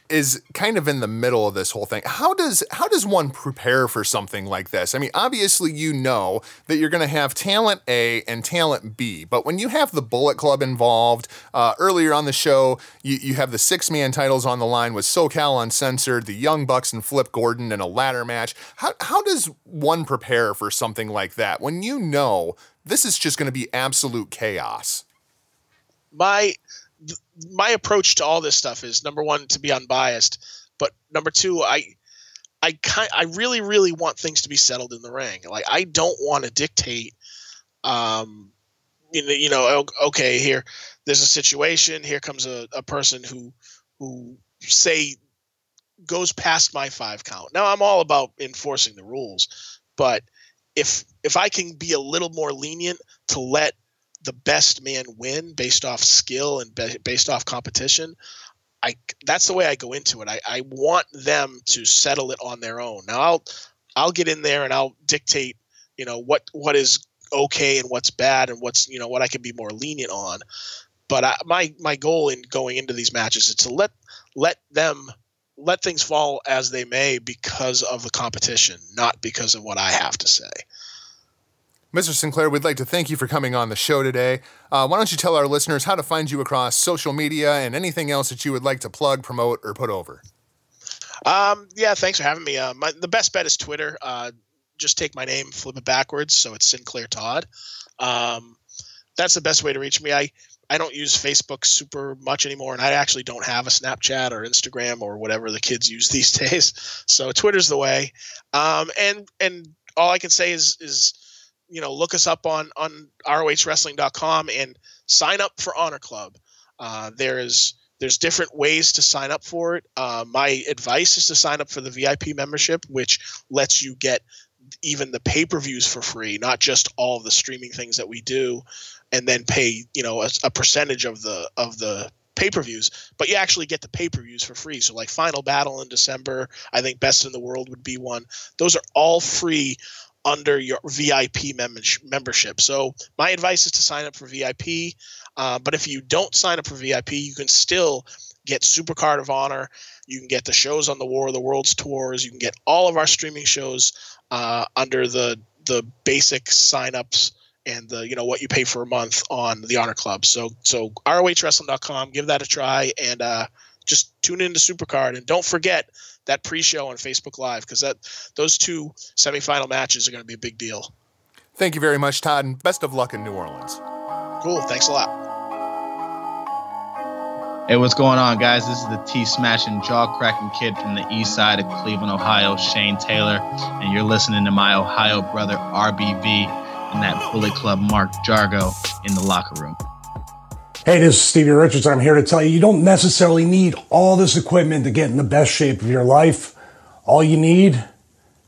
is kind of in the middle of this whole thing, how does how does one prepare for something like this? I mean, obviously you know that you're going to have talent A and talent B, but when you have the Bullet Club involved, uh, earlier on the show, you, you have the six-man titles on the line with SoCal Uncensored, the Young Bucks and Flip Gordon in a ladder match. How how does one prepare for something like that when you know this is just going to be absolute chaos? My... My approach to all this stuff is, number one, to be unbiased, but number two, I, I kind, I really, really want things to be settled in the ring. Like, I don't want to dictate, um, you know, you know, okay, here, there's a situation. Here comes a, a person who, who say, goes past my five count. Now, I'm all about enforcing the rules, but if if I can be a little more lenient to let the best man win based off skill and be- based off competition, I, that's the way I go into it. I, I want them to settle it on their own. Now I'll, I'll get in there and I'll dictate, you know, what, what is okay and what's bad and what's, you know, what I can be more lenient on. But I, my, my goal in going into these matches is to let, let them, let things fall as they may because of the competition, not because of what I have to say. Mister Sinclair, we'd like to thank you for coming on the show today. Uh, why don't you tell our listeners how to find you across social media and anything else that you would like to plug, promote, or put over? Um, yeah, thanks for having me. Uh, my, the best bet is Twitter. Uh, just take my name, flip it backwards, so it's Sinclair Todd. Um, that's the best way to reach me. I, I don't use Facebook super much anymore, and I actually don't have a Snapchat or Instagram or whatever the kids use these days. So Twitter's the way. Um, and and all I can say is is – you know, look us up on, on R O H wrestling dot com and sign up for Honor Club. Uh, there is, there's different ways to sign up for it. Uh, my advice is to sign up for the V I P membership, which lets you get even the pay-per-views for free, not just all the streaming things that we do, and then pay, you know, a, a percentage of the, of the pay-per-views, but you actually get the pay-per-views for free. So like Final Battle in December, I think Best in the World would be one. Those are all free under your V I P mem- membership. So my advice is to sign up for V I P. Uh, but if you don't sign up for V I P, you can still get Supercard of Honor. You can get the shows on the War of the Worlds tours. You can get all of our streaming shows uh, under the the basic signups and the, you know, what you pay for a month on the Honor Club. So so R O H wrestling dot com, give that a try, and uh, just tune into Supercard, and don't forget that pre-show on Facebook Live, because that those two semifinal matches are going to be a big deal. Thank you very much, Todd, and best of luck in New Orleans. Cool. Thanks a lot. Hey, what's going on, guys? This is the tea-smashing, jaw-cracking kid from the east side of Cleveland, Ohio, Shane Taylor, and you're listening to my Ohio brother, R B V, and that Bullet Club Mark Jargo in the locker room. Hey, this is Stevie Richards. I'm here to tell you, you don't necessarily need all this equipment to get in the best shape of your life. All you need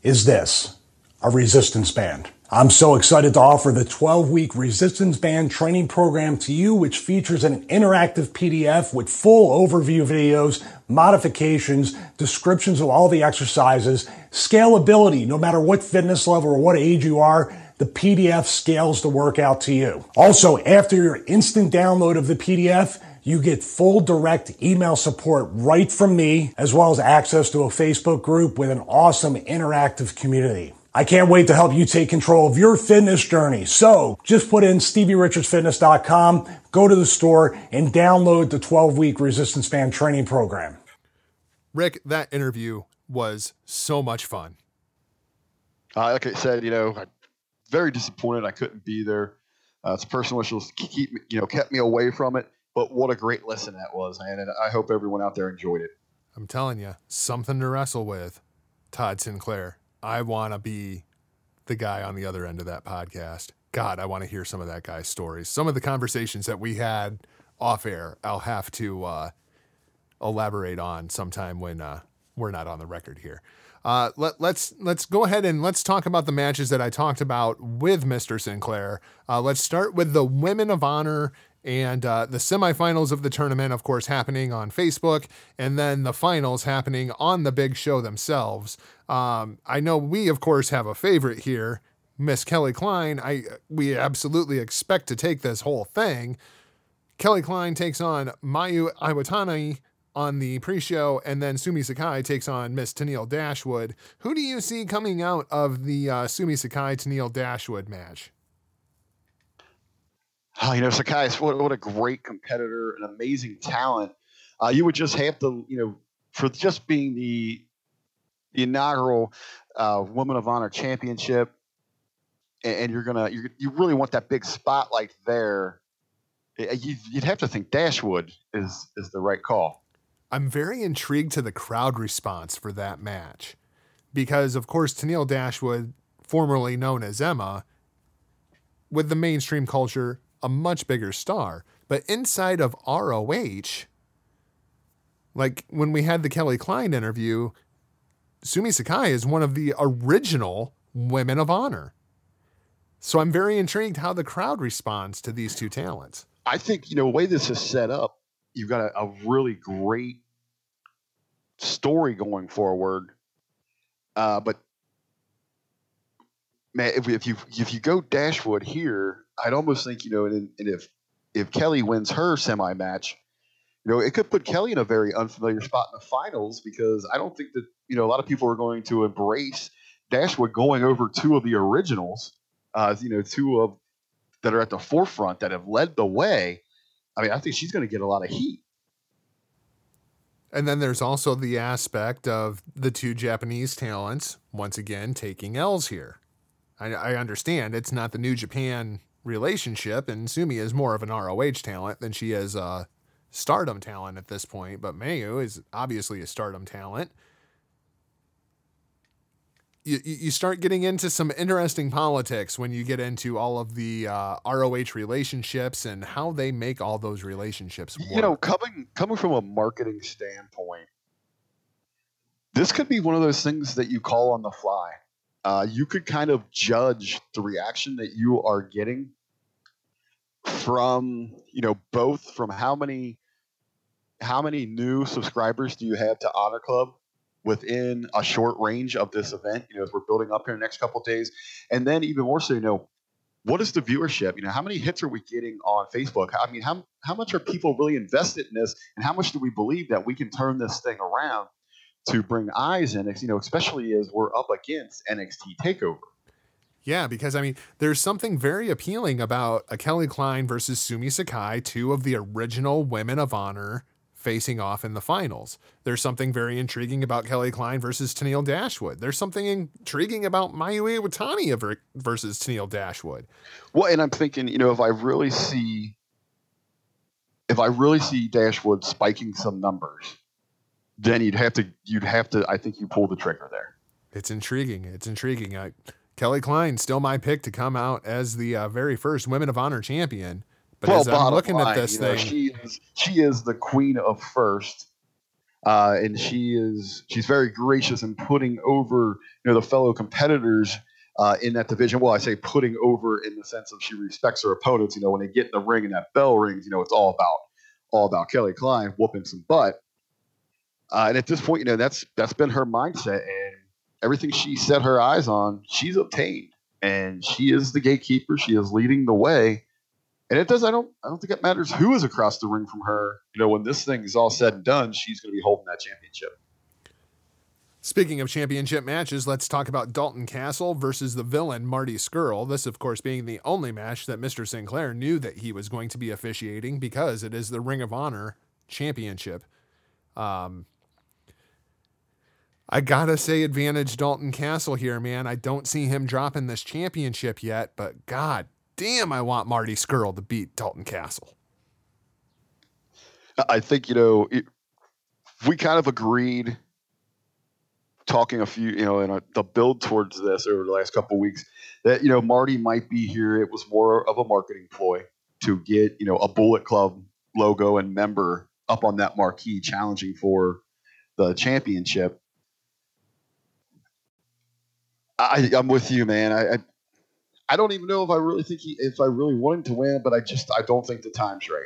is this, a resistance band. I'm so excited to offer the twelve-week Resistance Band training program to you, which features an interactive P D F with full overview videos, modifications, descriptions of all the exercises, scalability, no matter what fitness level or what age you are, the P D F scales the workout to you. Also, after your instant download of the P D F, you get full direct email support right from me, as well as access to a Facebook group with an awesome interactive community. I can't wait to help you take control of your fitness journey. So just put in Stevie Richards Fitness dot com, go to the store, and download the twelve-week Resistance Band training program. Rick, that interview was so much fun. Uh, like I said, you know, I'm very disappointed I couldn't be there. Uh, it's a personal issue, keep you know kept me away from it. But what a great lesson that was, man, and I hope everyone out there enjoyed it. I'm telling you, something to wrestle with, Todd Sinclair. I want to be the guy on the other end of that podcast. God, I want to hear some of that guy's stories. Some of the conversations that we had off air, I'll have to uh, elaborate on sometime when uh, we're not on the record here. Uh, let, let's let's go ahead and let's talk about the matches that I talked about with Mister Sinclair. Uh, let's start with the Women of Honor and uh, the semifinals of the tournament, of course, happening on Facebook, and then the finals happening on the big show themselves. Um, I know we, of course, have a favorite here, Miss Kelly Klein. I we absolutely expect to take this whole thing. Kelly Klein takes on Mayu Iwatani on the pre-show, and then Sumie Sakai takes on Miss Tenille Dashwood. Who do you see coming out of the uh, Sumie Sakai-Tenille Dashwood match? Oh, you know, Sakai, what, what a great competitor, an amazing talent. Uh, you would just have to, you know, for just being the, the inaugural uh, Women of Honor Championship, and, and you're gonna, you're, you really want that big spotlight there. You'd, you'd have to think Dashwood is is the right call. I'm very intrigued to the crowd response for that match, because of course Tenille Dashwood, formerly known as Emma, with the mainstream culture, a much bigger star, but inside of R O H, like when we had the Kelly Klein interview, Sumie Sakai is one of the original Women of Honor. So I'm very intrigued how the crowd responds to these two talents. I think, you know, the way this is set up, you've got a, a really great story going forward. Uh, but man, if, if you, if you go Dashwood here, I'd almost think, you know, and, and if if Kelly wins her semi match, you know, it could put Kelly in a very unfamiliar spot in the finals, because I don't think that, you know, a lot of people are going to embrace Dashwood going over two of the originals, uh, you know, two of that are at the forefront that have led the way. I mean, I think she's going to get a lot of heat. And then there's also the aspect of the two Japanese talents once again taking L's here. I, I understand it's not the New Japan relationship, and Sumi is more of an R O H talent than she is a Stardom talent at this point, but Mayu is obviously a Stardom talent. You, you start getting into some interesting politics when you get into all of the uh, R O H relationships and how they make all those relationships work. You know, coming coming from a marketing standpoint, this could be one of those things that you call on the fly. Uh, you could kind of judge the reaction that you are getting from, you know, both from how many how many new subscribers do you have to Honor Club within a short range of this event, you know, as we're building up here in the next couple of days. And then even more so, you know, what is the viewership? You know, how many hits are we getting on Facebook? I mean, how how much are people really invested in this, and how much do we believe that we can turn this thing around to bring eyes in, you know, especially as we're up against N X T TakeOver. Yeah, because, I mean, there's something very appealing about a Kelly Klein versus Sumie Sakai, two of the original Women of Honor facing off in the finals. There's something very intriguing about Kelly Klein versus Tenille Dashwood. There's something intriguing about Mayu Iwatani versus Tenille Dashwood. Well, and I'm thinking, you know, if I really see, if I really see Dashwood spiking some numbers, then you'd have to, you'd have to, I think you pull the trigger there. It's intriguing. It's intriguing. I, Kelly Klein, still my pick to come out as the uh, very first Women of Honor champion. But well, as I'm looking line, at this you know, thing, she is, she is the queen of first. Uh, and she is, she's very gracious in putting over, you know, the fellow competitors Uh, in that division. Well, I say putting over in the sense of she respects her opponents. You know, when they get in the ring and that bell rings, you know, it's all about all about Kelly Klein whooping some butt. Uh, and at this point, you know, that's that's been her mindset, and everything she set her eyes on, she's obtained, and she is the gatekeeper. She is leading the way, and it does. I don't I don't think it matters who is across the ring from her. You know, when this thing is all said and done, she's going to be holding that championship. Speaking of championship matches, let's talk about Dalton Castle versus the villain Marty Scurll. This, of course, being the only match that Mister Sinclair knew that he was going to be officiating, because it is the Ring of Honor Championship. Um, I gotta say, advantage Dalton Castle here, man. I don't see him dropping this championship yet, but god damn, I want Marty Scurll to beat Dalton Castle. I think, you know, it, we kind of agreed, talking a few, you know, in a, the build towards this over the last couple of weeks, that, you know, Marty might be here. It was more of a marketing ploy to get, you know, a Bullet Club logo and member up on that marquee challenging for the championship. I, I'm with you, man. I, I I don't even know if I really think he, if I really want him to win, but I just, I don't think the time's right.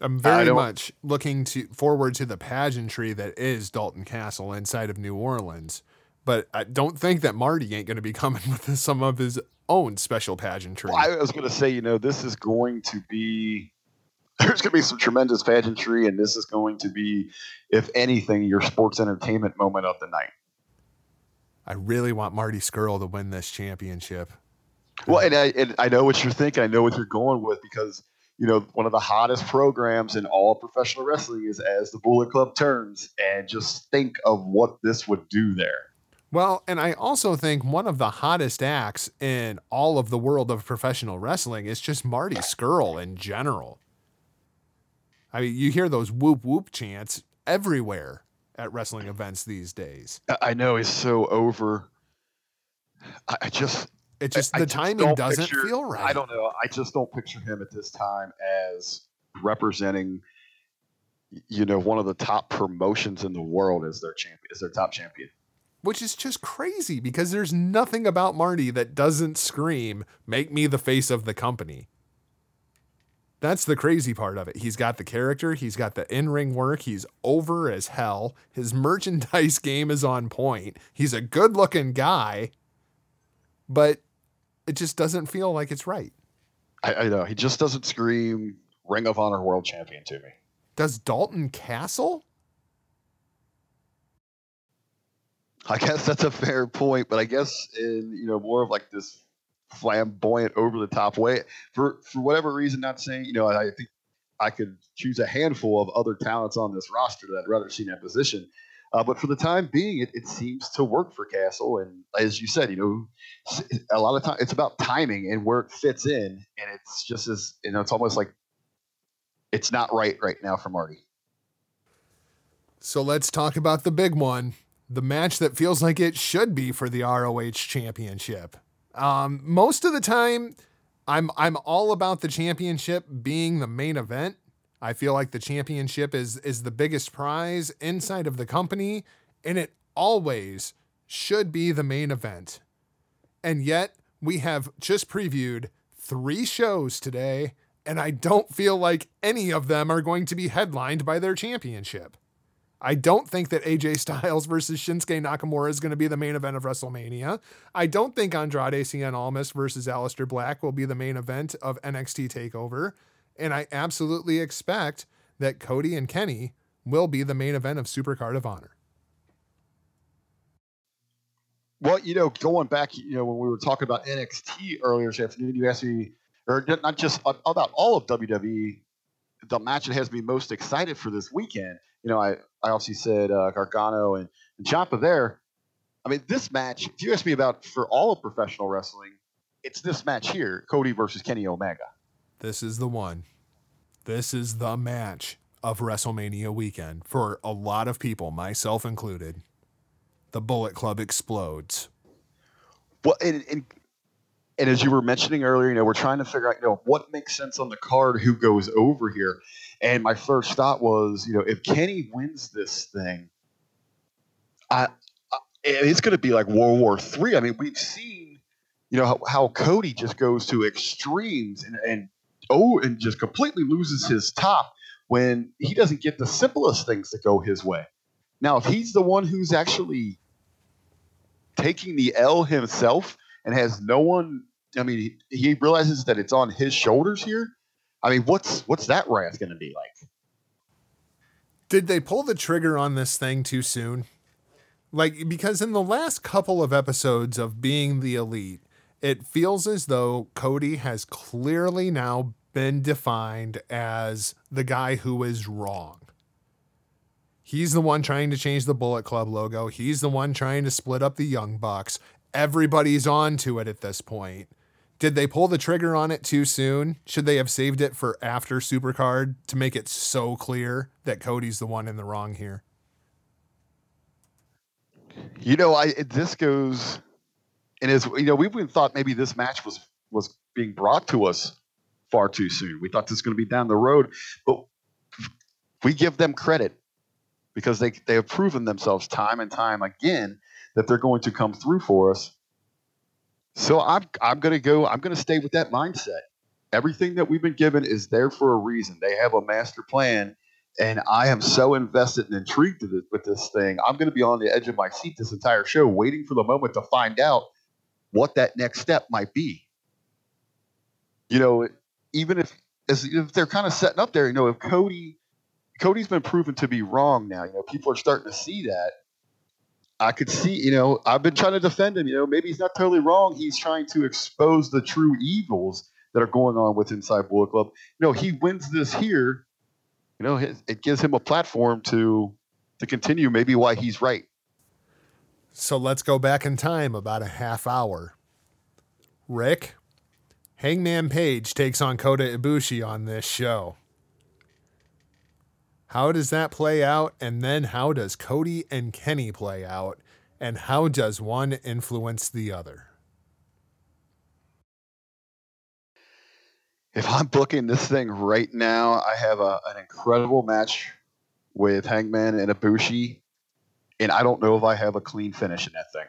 I'm very much looking to forward to the pageantry that is Dalton Castle inside of New Orleans, but I don't think that Marty ain't going to be coming with some of his own special pageantry. Well, I was going to say, you know, this is going to be, there's going to be some tremendous pageantry, and this is going to be, if anything, your sports entertainment moment of the night. I really want Marty Scurll to win this championship. Well, and I, and I know what you're thinking. I know what you're going with, because, you know, one of the hottest programs in all professional wrestling is As the Bullet Club Turns, and just think of what this would do there. Well, and I also think one of the hottest acts in all of the world of professional wrestling is just Marty Scurll in general. I mean, you hear those whoop whoop chants everywhere at wrestling events these days. I know, he's so over. I just... It just the timing doesn't feel right. I don't know. I just don't picture him at this time as representing, you know, one of the top promotions in the world as their champion, as their top champion. Which is just crazy, because there's nothing about Marty that doesn't scream, "Make me the face of the company." That's the crazy part of it. He's got the character, he's got the in-ring work, he's over as hell. His merchandise game is on point. He's a good-looking guy, but it just doesn't feel like it's right. I, I know. He just doesn't scream Ring of Honor World Champion to me. Does Dalton Castle? I guess that's a fair point, but I guess in, you know, more of like this flamboyant, over the top way, for, for whatever reason, not saying, you know, I think I could choose a handful of other talents on this roster that I'd rather see in that position. Uh, but for the time being, it, it seems to work for Castle. And as you said, you know, a lot of time it's about timing and where it fits in. And it's just as, you know, it's almost like it's not right right now for Marty. So let's talk about the big one, the match that feels like it should be for the R O H championship. Um, most of the time, I'm I'm all about the championship being the main event. I feel like the championship is is the biggest prize inside of the company, and it always should be the main event. And yet, we have just previewed three shows today, and I don't feel like any of them are going to be headlined by their championship. I don't think that A J Styles versus Shinsuke Nakamura is going to be the main event of WrestleMania. I don't think Andrade Cien Almas versus Aleister Black will be the main event of N X T TakeOver. And I absolutely expect that Cody and Kenny will be the main event of Supercard of Honor. Well, you know, going back, you know, when we were talking about N X T earlier this afternoon, you asked me, or not just about all of W W E, the match that has me most excited for this weekend. You know, I, I obviously said uh, Gargano and, and Ciampa there. I mean, this match, if you asked me about for all of professional wrestling, it's this match here, Cody versus Kenny Omega. This is the one. This is the match of WrestleMania weekend for a lot of people, myself included. The Bullet Club explodes. Well, and, and and as you were mentioning earlier, you know, we're trying to figure out, you know, what makes sense on the card, who goes over here. And my first thought was, you know, if Kenny wins this thing, I, I it's going to be like World War Three. I mean, we've seen, you know, how, how Cody just goes to extremes and, and oh, and just completely loses his top when he doesn't get the simplest things to go his way. Now, if he's the one who's actually taking the L himself and has no one, I mean, he, he realizes that it's on his shoulders here. I mean, what's what's that wrath going to be like? Did they pull the trigger on this thing too soon? Like, because in the last couple of episodes of Being the Elite, it feels as though Cody has clearly now been defined as the guy who is wrong. He's the one trying to change the Bullet Club logo. He's the one trying to split up the Young Bucks. Everybody's on to it at this point. Did they pull the trigger on it too soon? Should they have saved it for after Supercard to make it so clear that Cody's the one in the wrong here? You know, I this goes, and as you know, we even thought maybe this match was was being brought to us far too soon. We thought this was going to be down the road, but we give them credit because they they have proven themselves time and time again that they're going to come through for us. So I'm I'm going to go. I'm going to stay with that mindset. Everything that we've been given is there for a reason. They have a master plan. And I am so invested and intrigued with this thing. I'm going to be on the edge of my seat this entire show, waiting for the moment to find out what that next step might be. You know, even if as if they're kind of setting up there, you know, if Cody, Cody's been proven to be wrong now, you know, people are starting to see that. I could see, you know, I've been trying to defend him. You know, maybe he's not totally wrong. He's trying to expose the true evils that are going on with inside Bullet Club. You know, he wins this here. You know, it gives him a platform to to continue maybe why he's right. So let's go back in time about a half hour. Rick, Hangman Page takes on Kota Ibushi on this show. How does that play out? And then how does Cody and Kenny play out? And how does one influence the other? If I'm booking this thing right now, I have a, an incredible match with Hangman and Ibushi, and I don't know if I have a clean finish in that thing.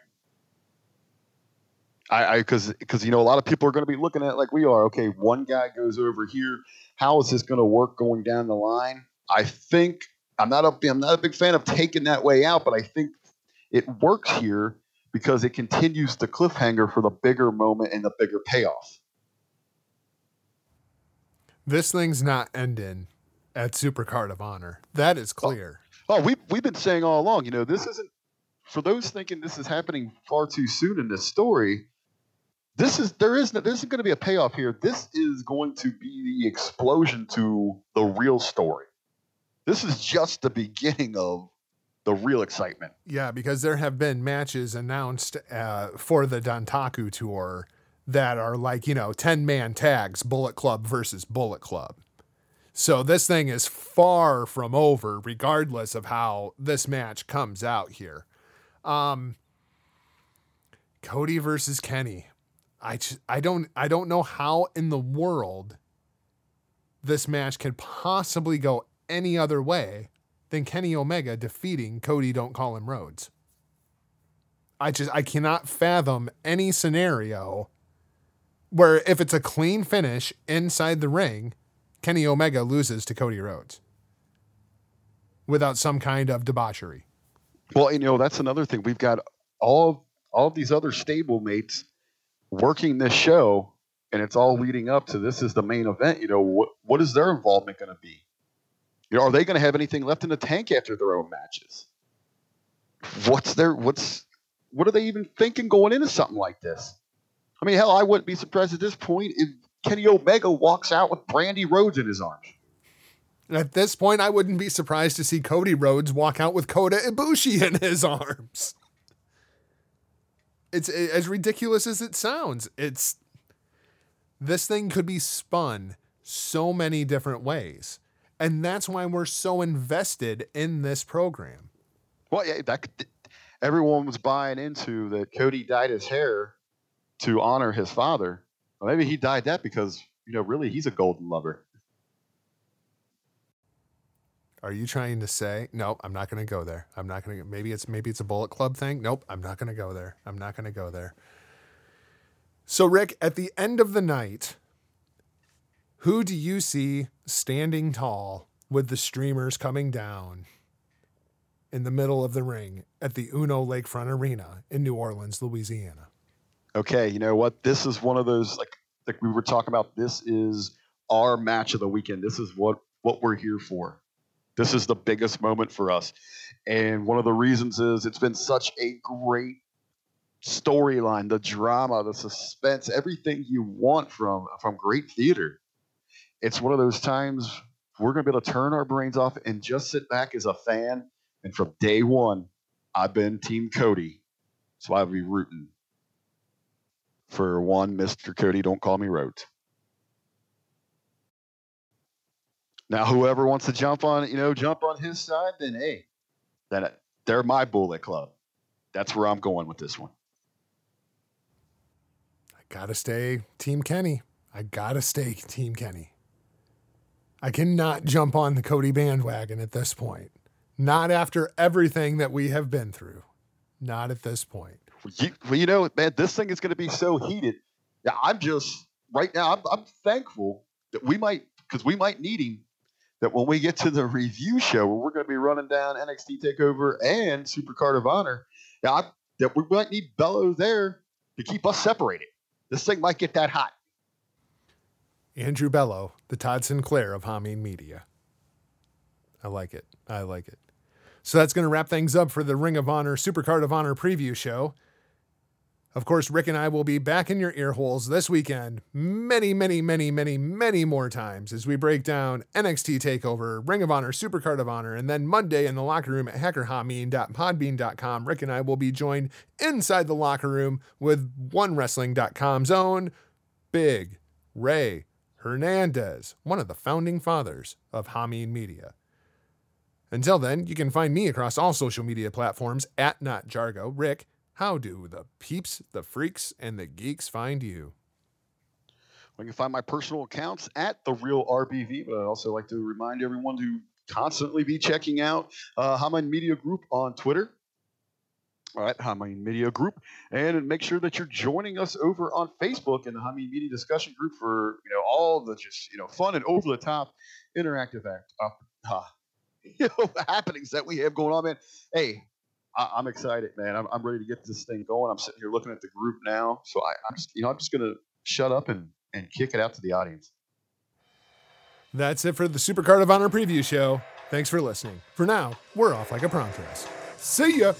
I because because you know a lot of people are going to be looking at it like we are. Okay, one guy goes over here. How is this going to work going down the line? I think I'm not a I'm not a big fan of taking that way out, but I think it works here because it continues the cliffhanger for the bigger moment and the bigger payoff. This thing's not ending at Supercard of Honor. That is clear. Oh, oh we, we've been saying all along, you know, this isn't, for those thinking this is happening far too soon in this story, this is, there is no, there isn't going to be a payoff here. This is going to be the explosion to the real story. This is just the beginning of the real excitement. Yeah, because there have been matches announced uh, for the Dantaku tour that are like, you know, ten-man tags, Bullet Club versus Bullet Club. So this thing is far from over, regardless of how this match comes out here. Um, Cody versus Kenny. I just, I don't, I don't know how in the world this match could possibly go any other way than Kenny Omega defeating Cody Don't Call Him Rhodes. I just, I cannot fathom any scenario where if it's a clean finish inside the ring, Kenny Omega loses to Cody Rhodes without some kind of debauchery. Well, you know, that's another thing. We've got all all these other stable mates working this show, and it's all leading up to this is the main event. You know, what what is their involvement going to be? You know, are they going to have anything left in the tank after their own matches? What's their what's what are they even thinking going into something like this? I mean, hell, I wouldn't be surprised at this point if Kenny Omega walks out with Brandy Rhodes in his arms. At this point, I wouldn't be surprised to see Cody Rhodes walk out with Kota Ibushi in his arms. It's it, as ridiculous as it sounds. It's this thing could be spun so many different ways, and that's why we're so invested in this program. Well, yeah, that could, everyone was buying into that Cody dyed his hair to honor his father. Well, maybe he died that because, you know, really he's a golden lover. Are you trying to say, no, I'm not going to go there. I'm not going to, maybe it's, maybe it's a Bullet Club thing. Nope. I'm not going to go there. I'm not going to go there. So, Rick, at the end of the night, who do you see standing tall with the streamers coming down in the middle of the ring at the Uno Lakefront Arena in New Orleans, Louisiana? Okay, you know what? This is one of those, like, like we were talking about, this is our match of the weekend. This is what, what we're here for. This is the biggest moment for us. And one of the reasons is it's been such a great storyline, the drama, the suspense, everything you want from, from great theater. It's one of those times we're going to be able to turn our brains off and just sit back as a fan. And from day one, I've been Team Cody. So I'll be rooting for one, Mister Cody, don't call me Rote. Now, whoever wants to jump on, you know, jump on his side, then, hey, then they're my Bullet Club. That's where I'm going with this one. I got to stay Team Kenny. I got to stay Team Kenny. I cannot jump on the Cody bandwagon at this point. Not after everything that we have been through. Not at this point. You, well, you know, man, this thing is going to be so heated. Now, I'm just, right now, I'm, I'm thankful that we might, because we might need him, that when we get to the review show, where we're going to be running down N X T TakeOver and Supercard of Honor, now I, that we might need Bello there to keep us separated. This thing might get that hot. Andrew Bello, the Todd Sinclair of Hameen Media. I like it. I like it. So that's going to wrap things up for the Ring of Honor Supercard of Honor preview show. Of course, Rick and I will be back in your ear holes this weekend many, many, many, many, many more times as we break down N X T TakeOver, Ring of Honor, Supercard of Honor, and then Monday in the locker room at hacker hameen dot podbean dot com. Rick and I will be joined inside the locker room with one wrestling dot com's own Big Ray Hernandez, one of the founding fathers of Hameen Media. Until then, you can find me across all social media platforms at NotJargo. Rick, how do the peeps, the freaks, and the geeks find you? Well, you can find my personal accounts at The Real R B V, but I'd also like to remind everyone to constantly be checking out uh, Hameen Media Group on Twitter. All right, Hameen Media Group. And make sure that you're joining us over on Facebook in the Hameen Media Discussion Group for, you know, all the just, you know, fun and over-the-top interactive act, uh, you know, happenings that we have going on, man. Hey, I'm excited, man. I'm, I'm ready to get this thing going. I'm sitting here looking at the group now. So I, I'm just, you know, I'm just going to shut up and, and kick it out to the audience. That's it for the Supercard of Honor preview show. Thanks for listening. For now, we're off like a prom dress. See ya.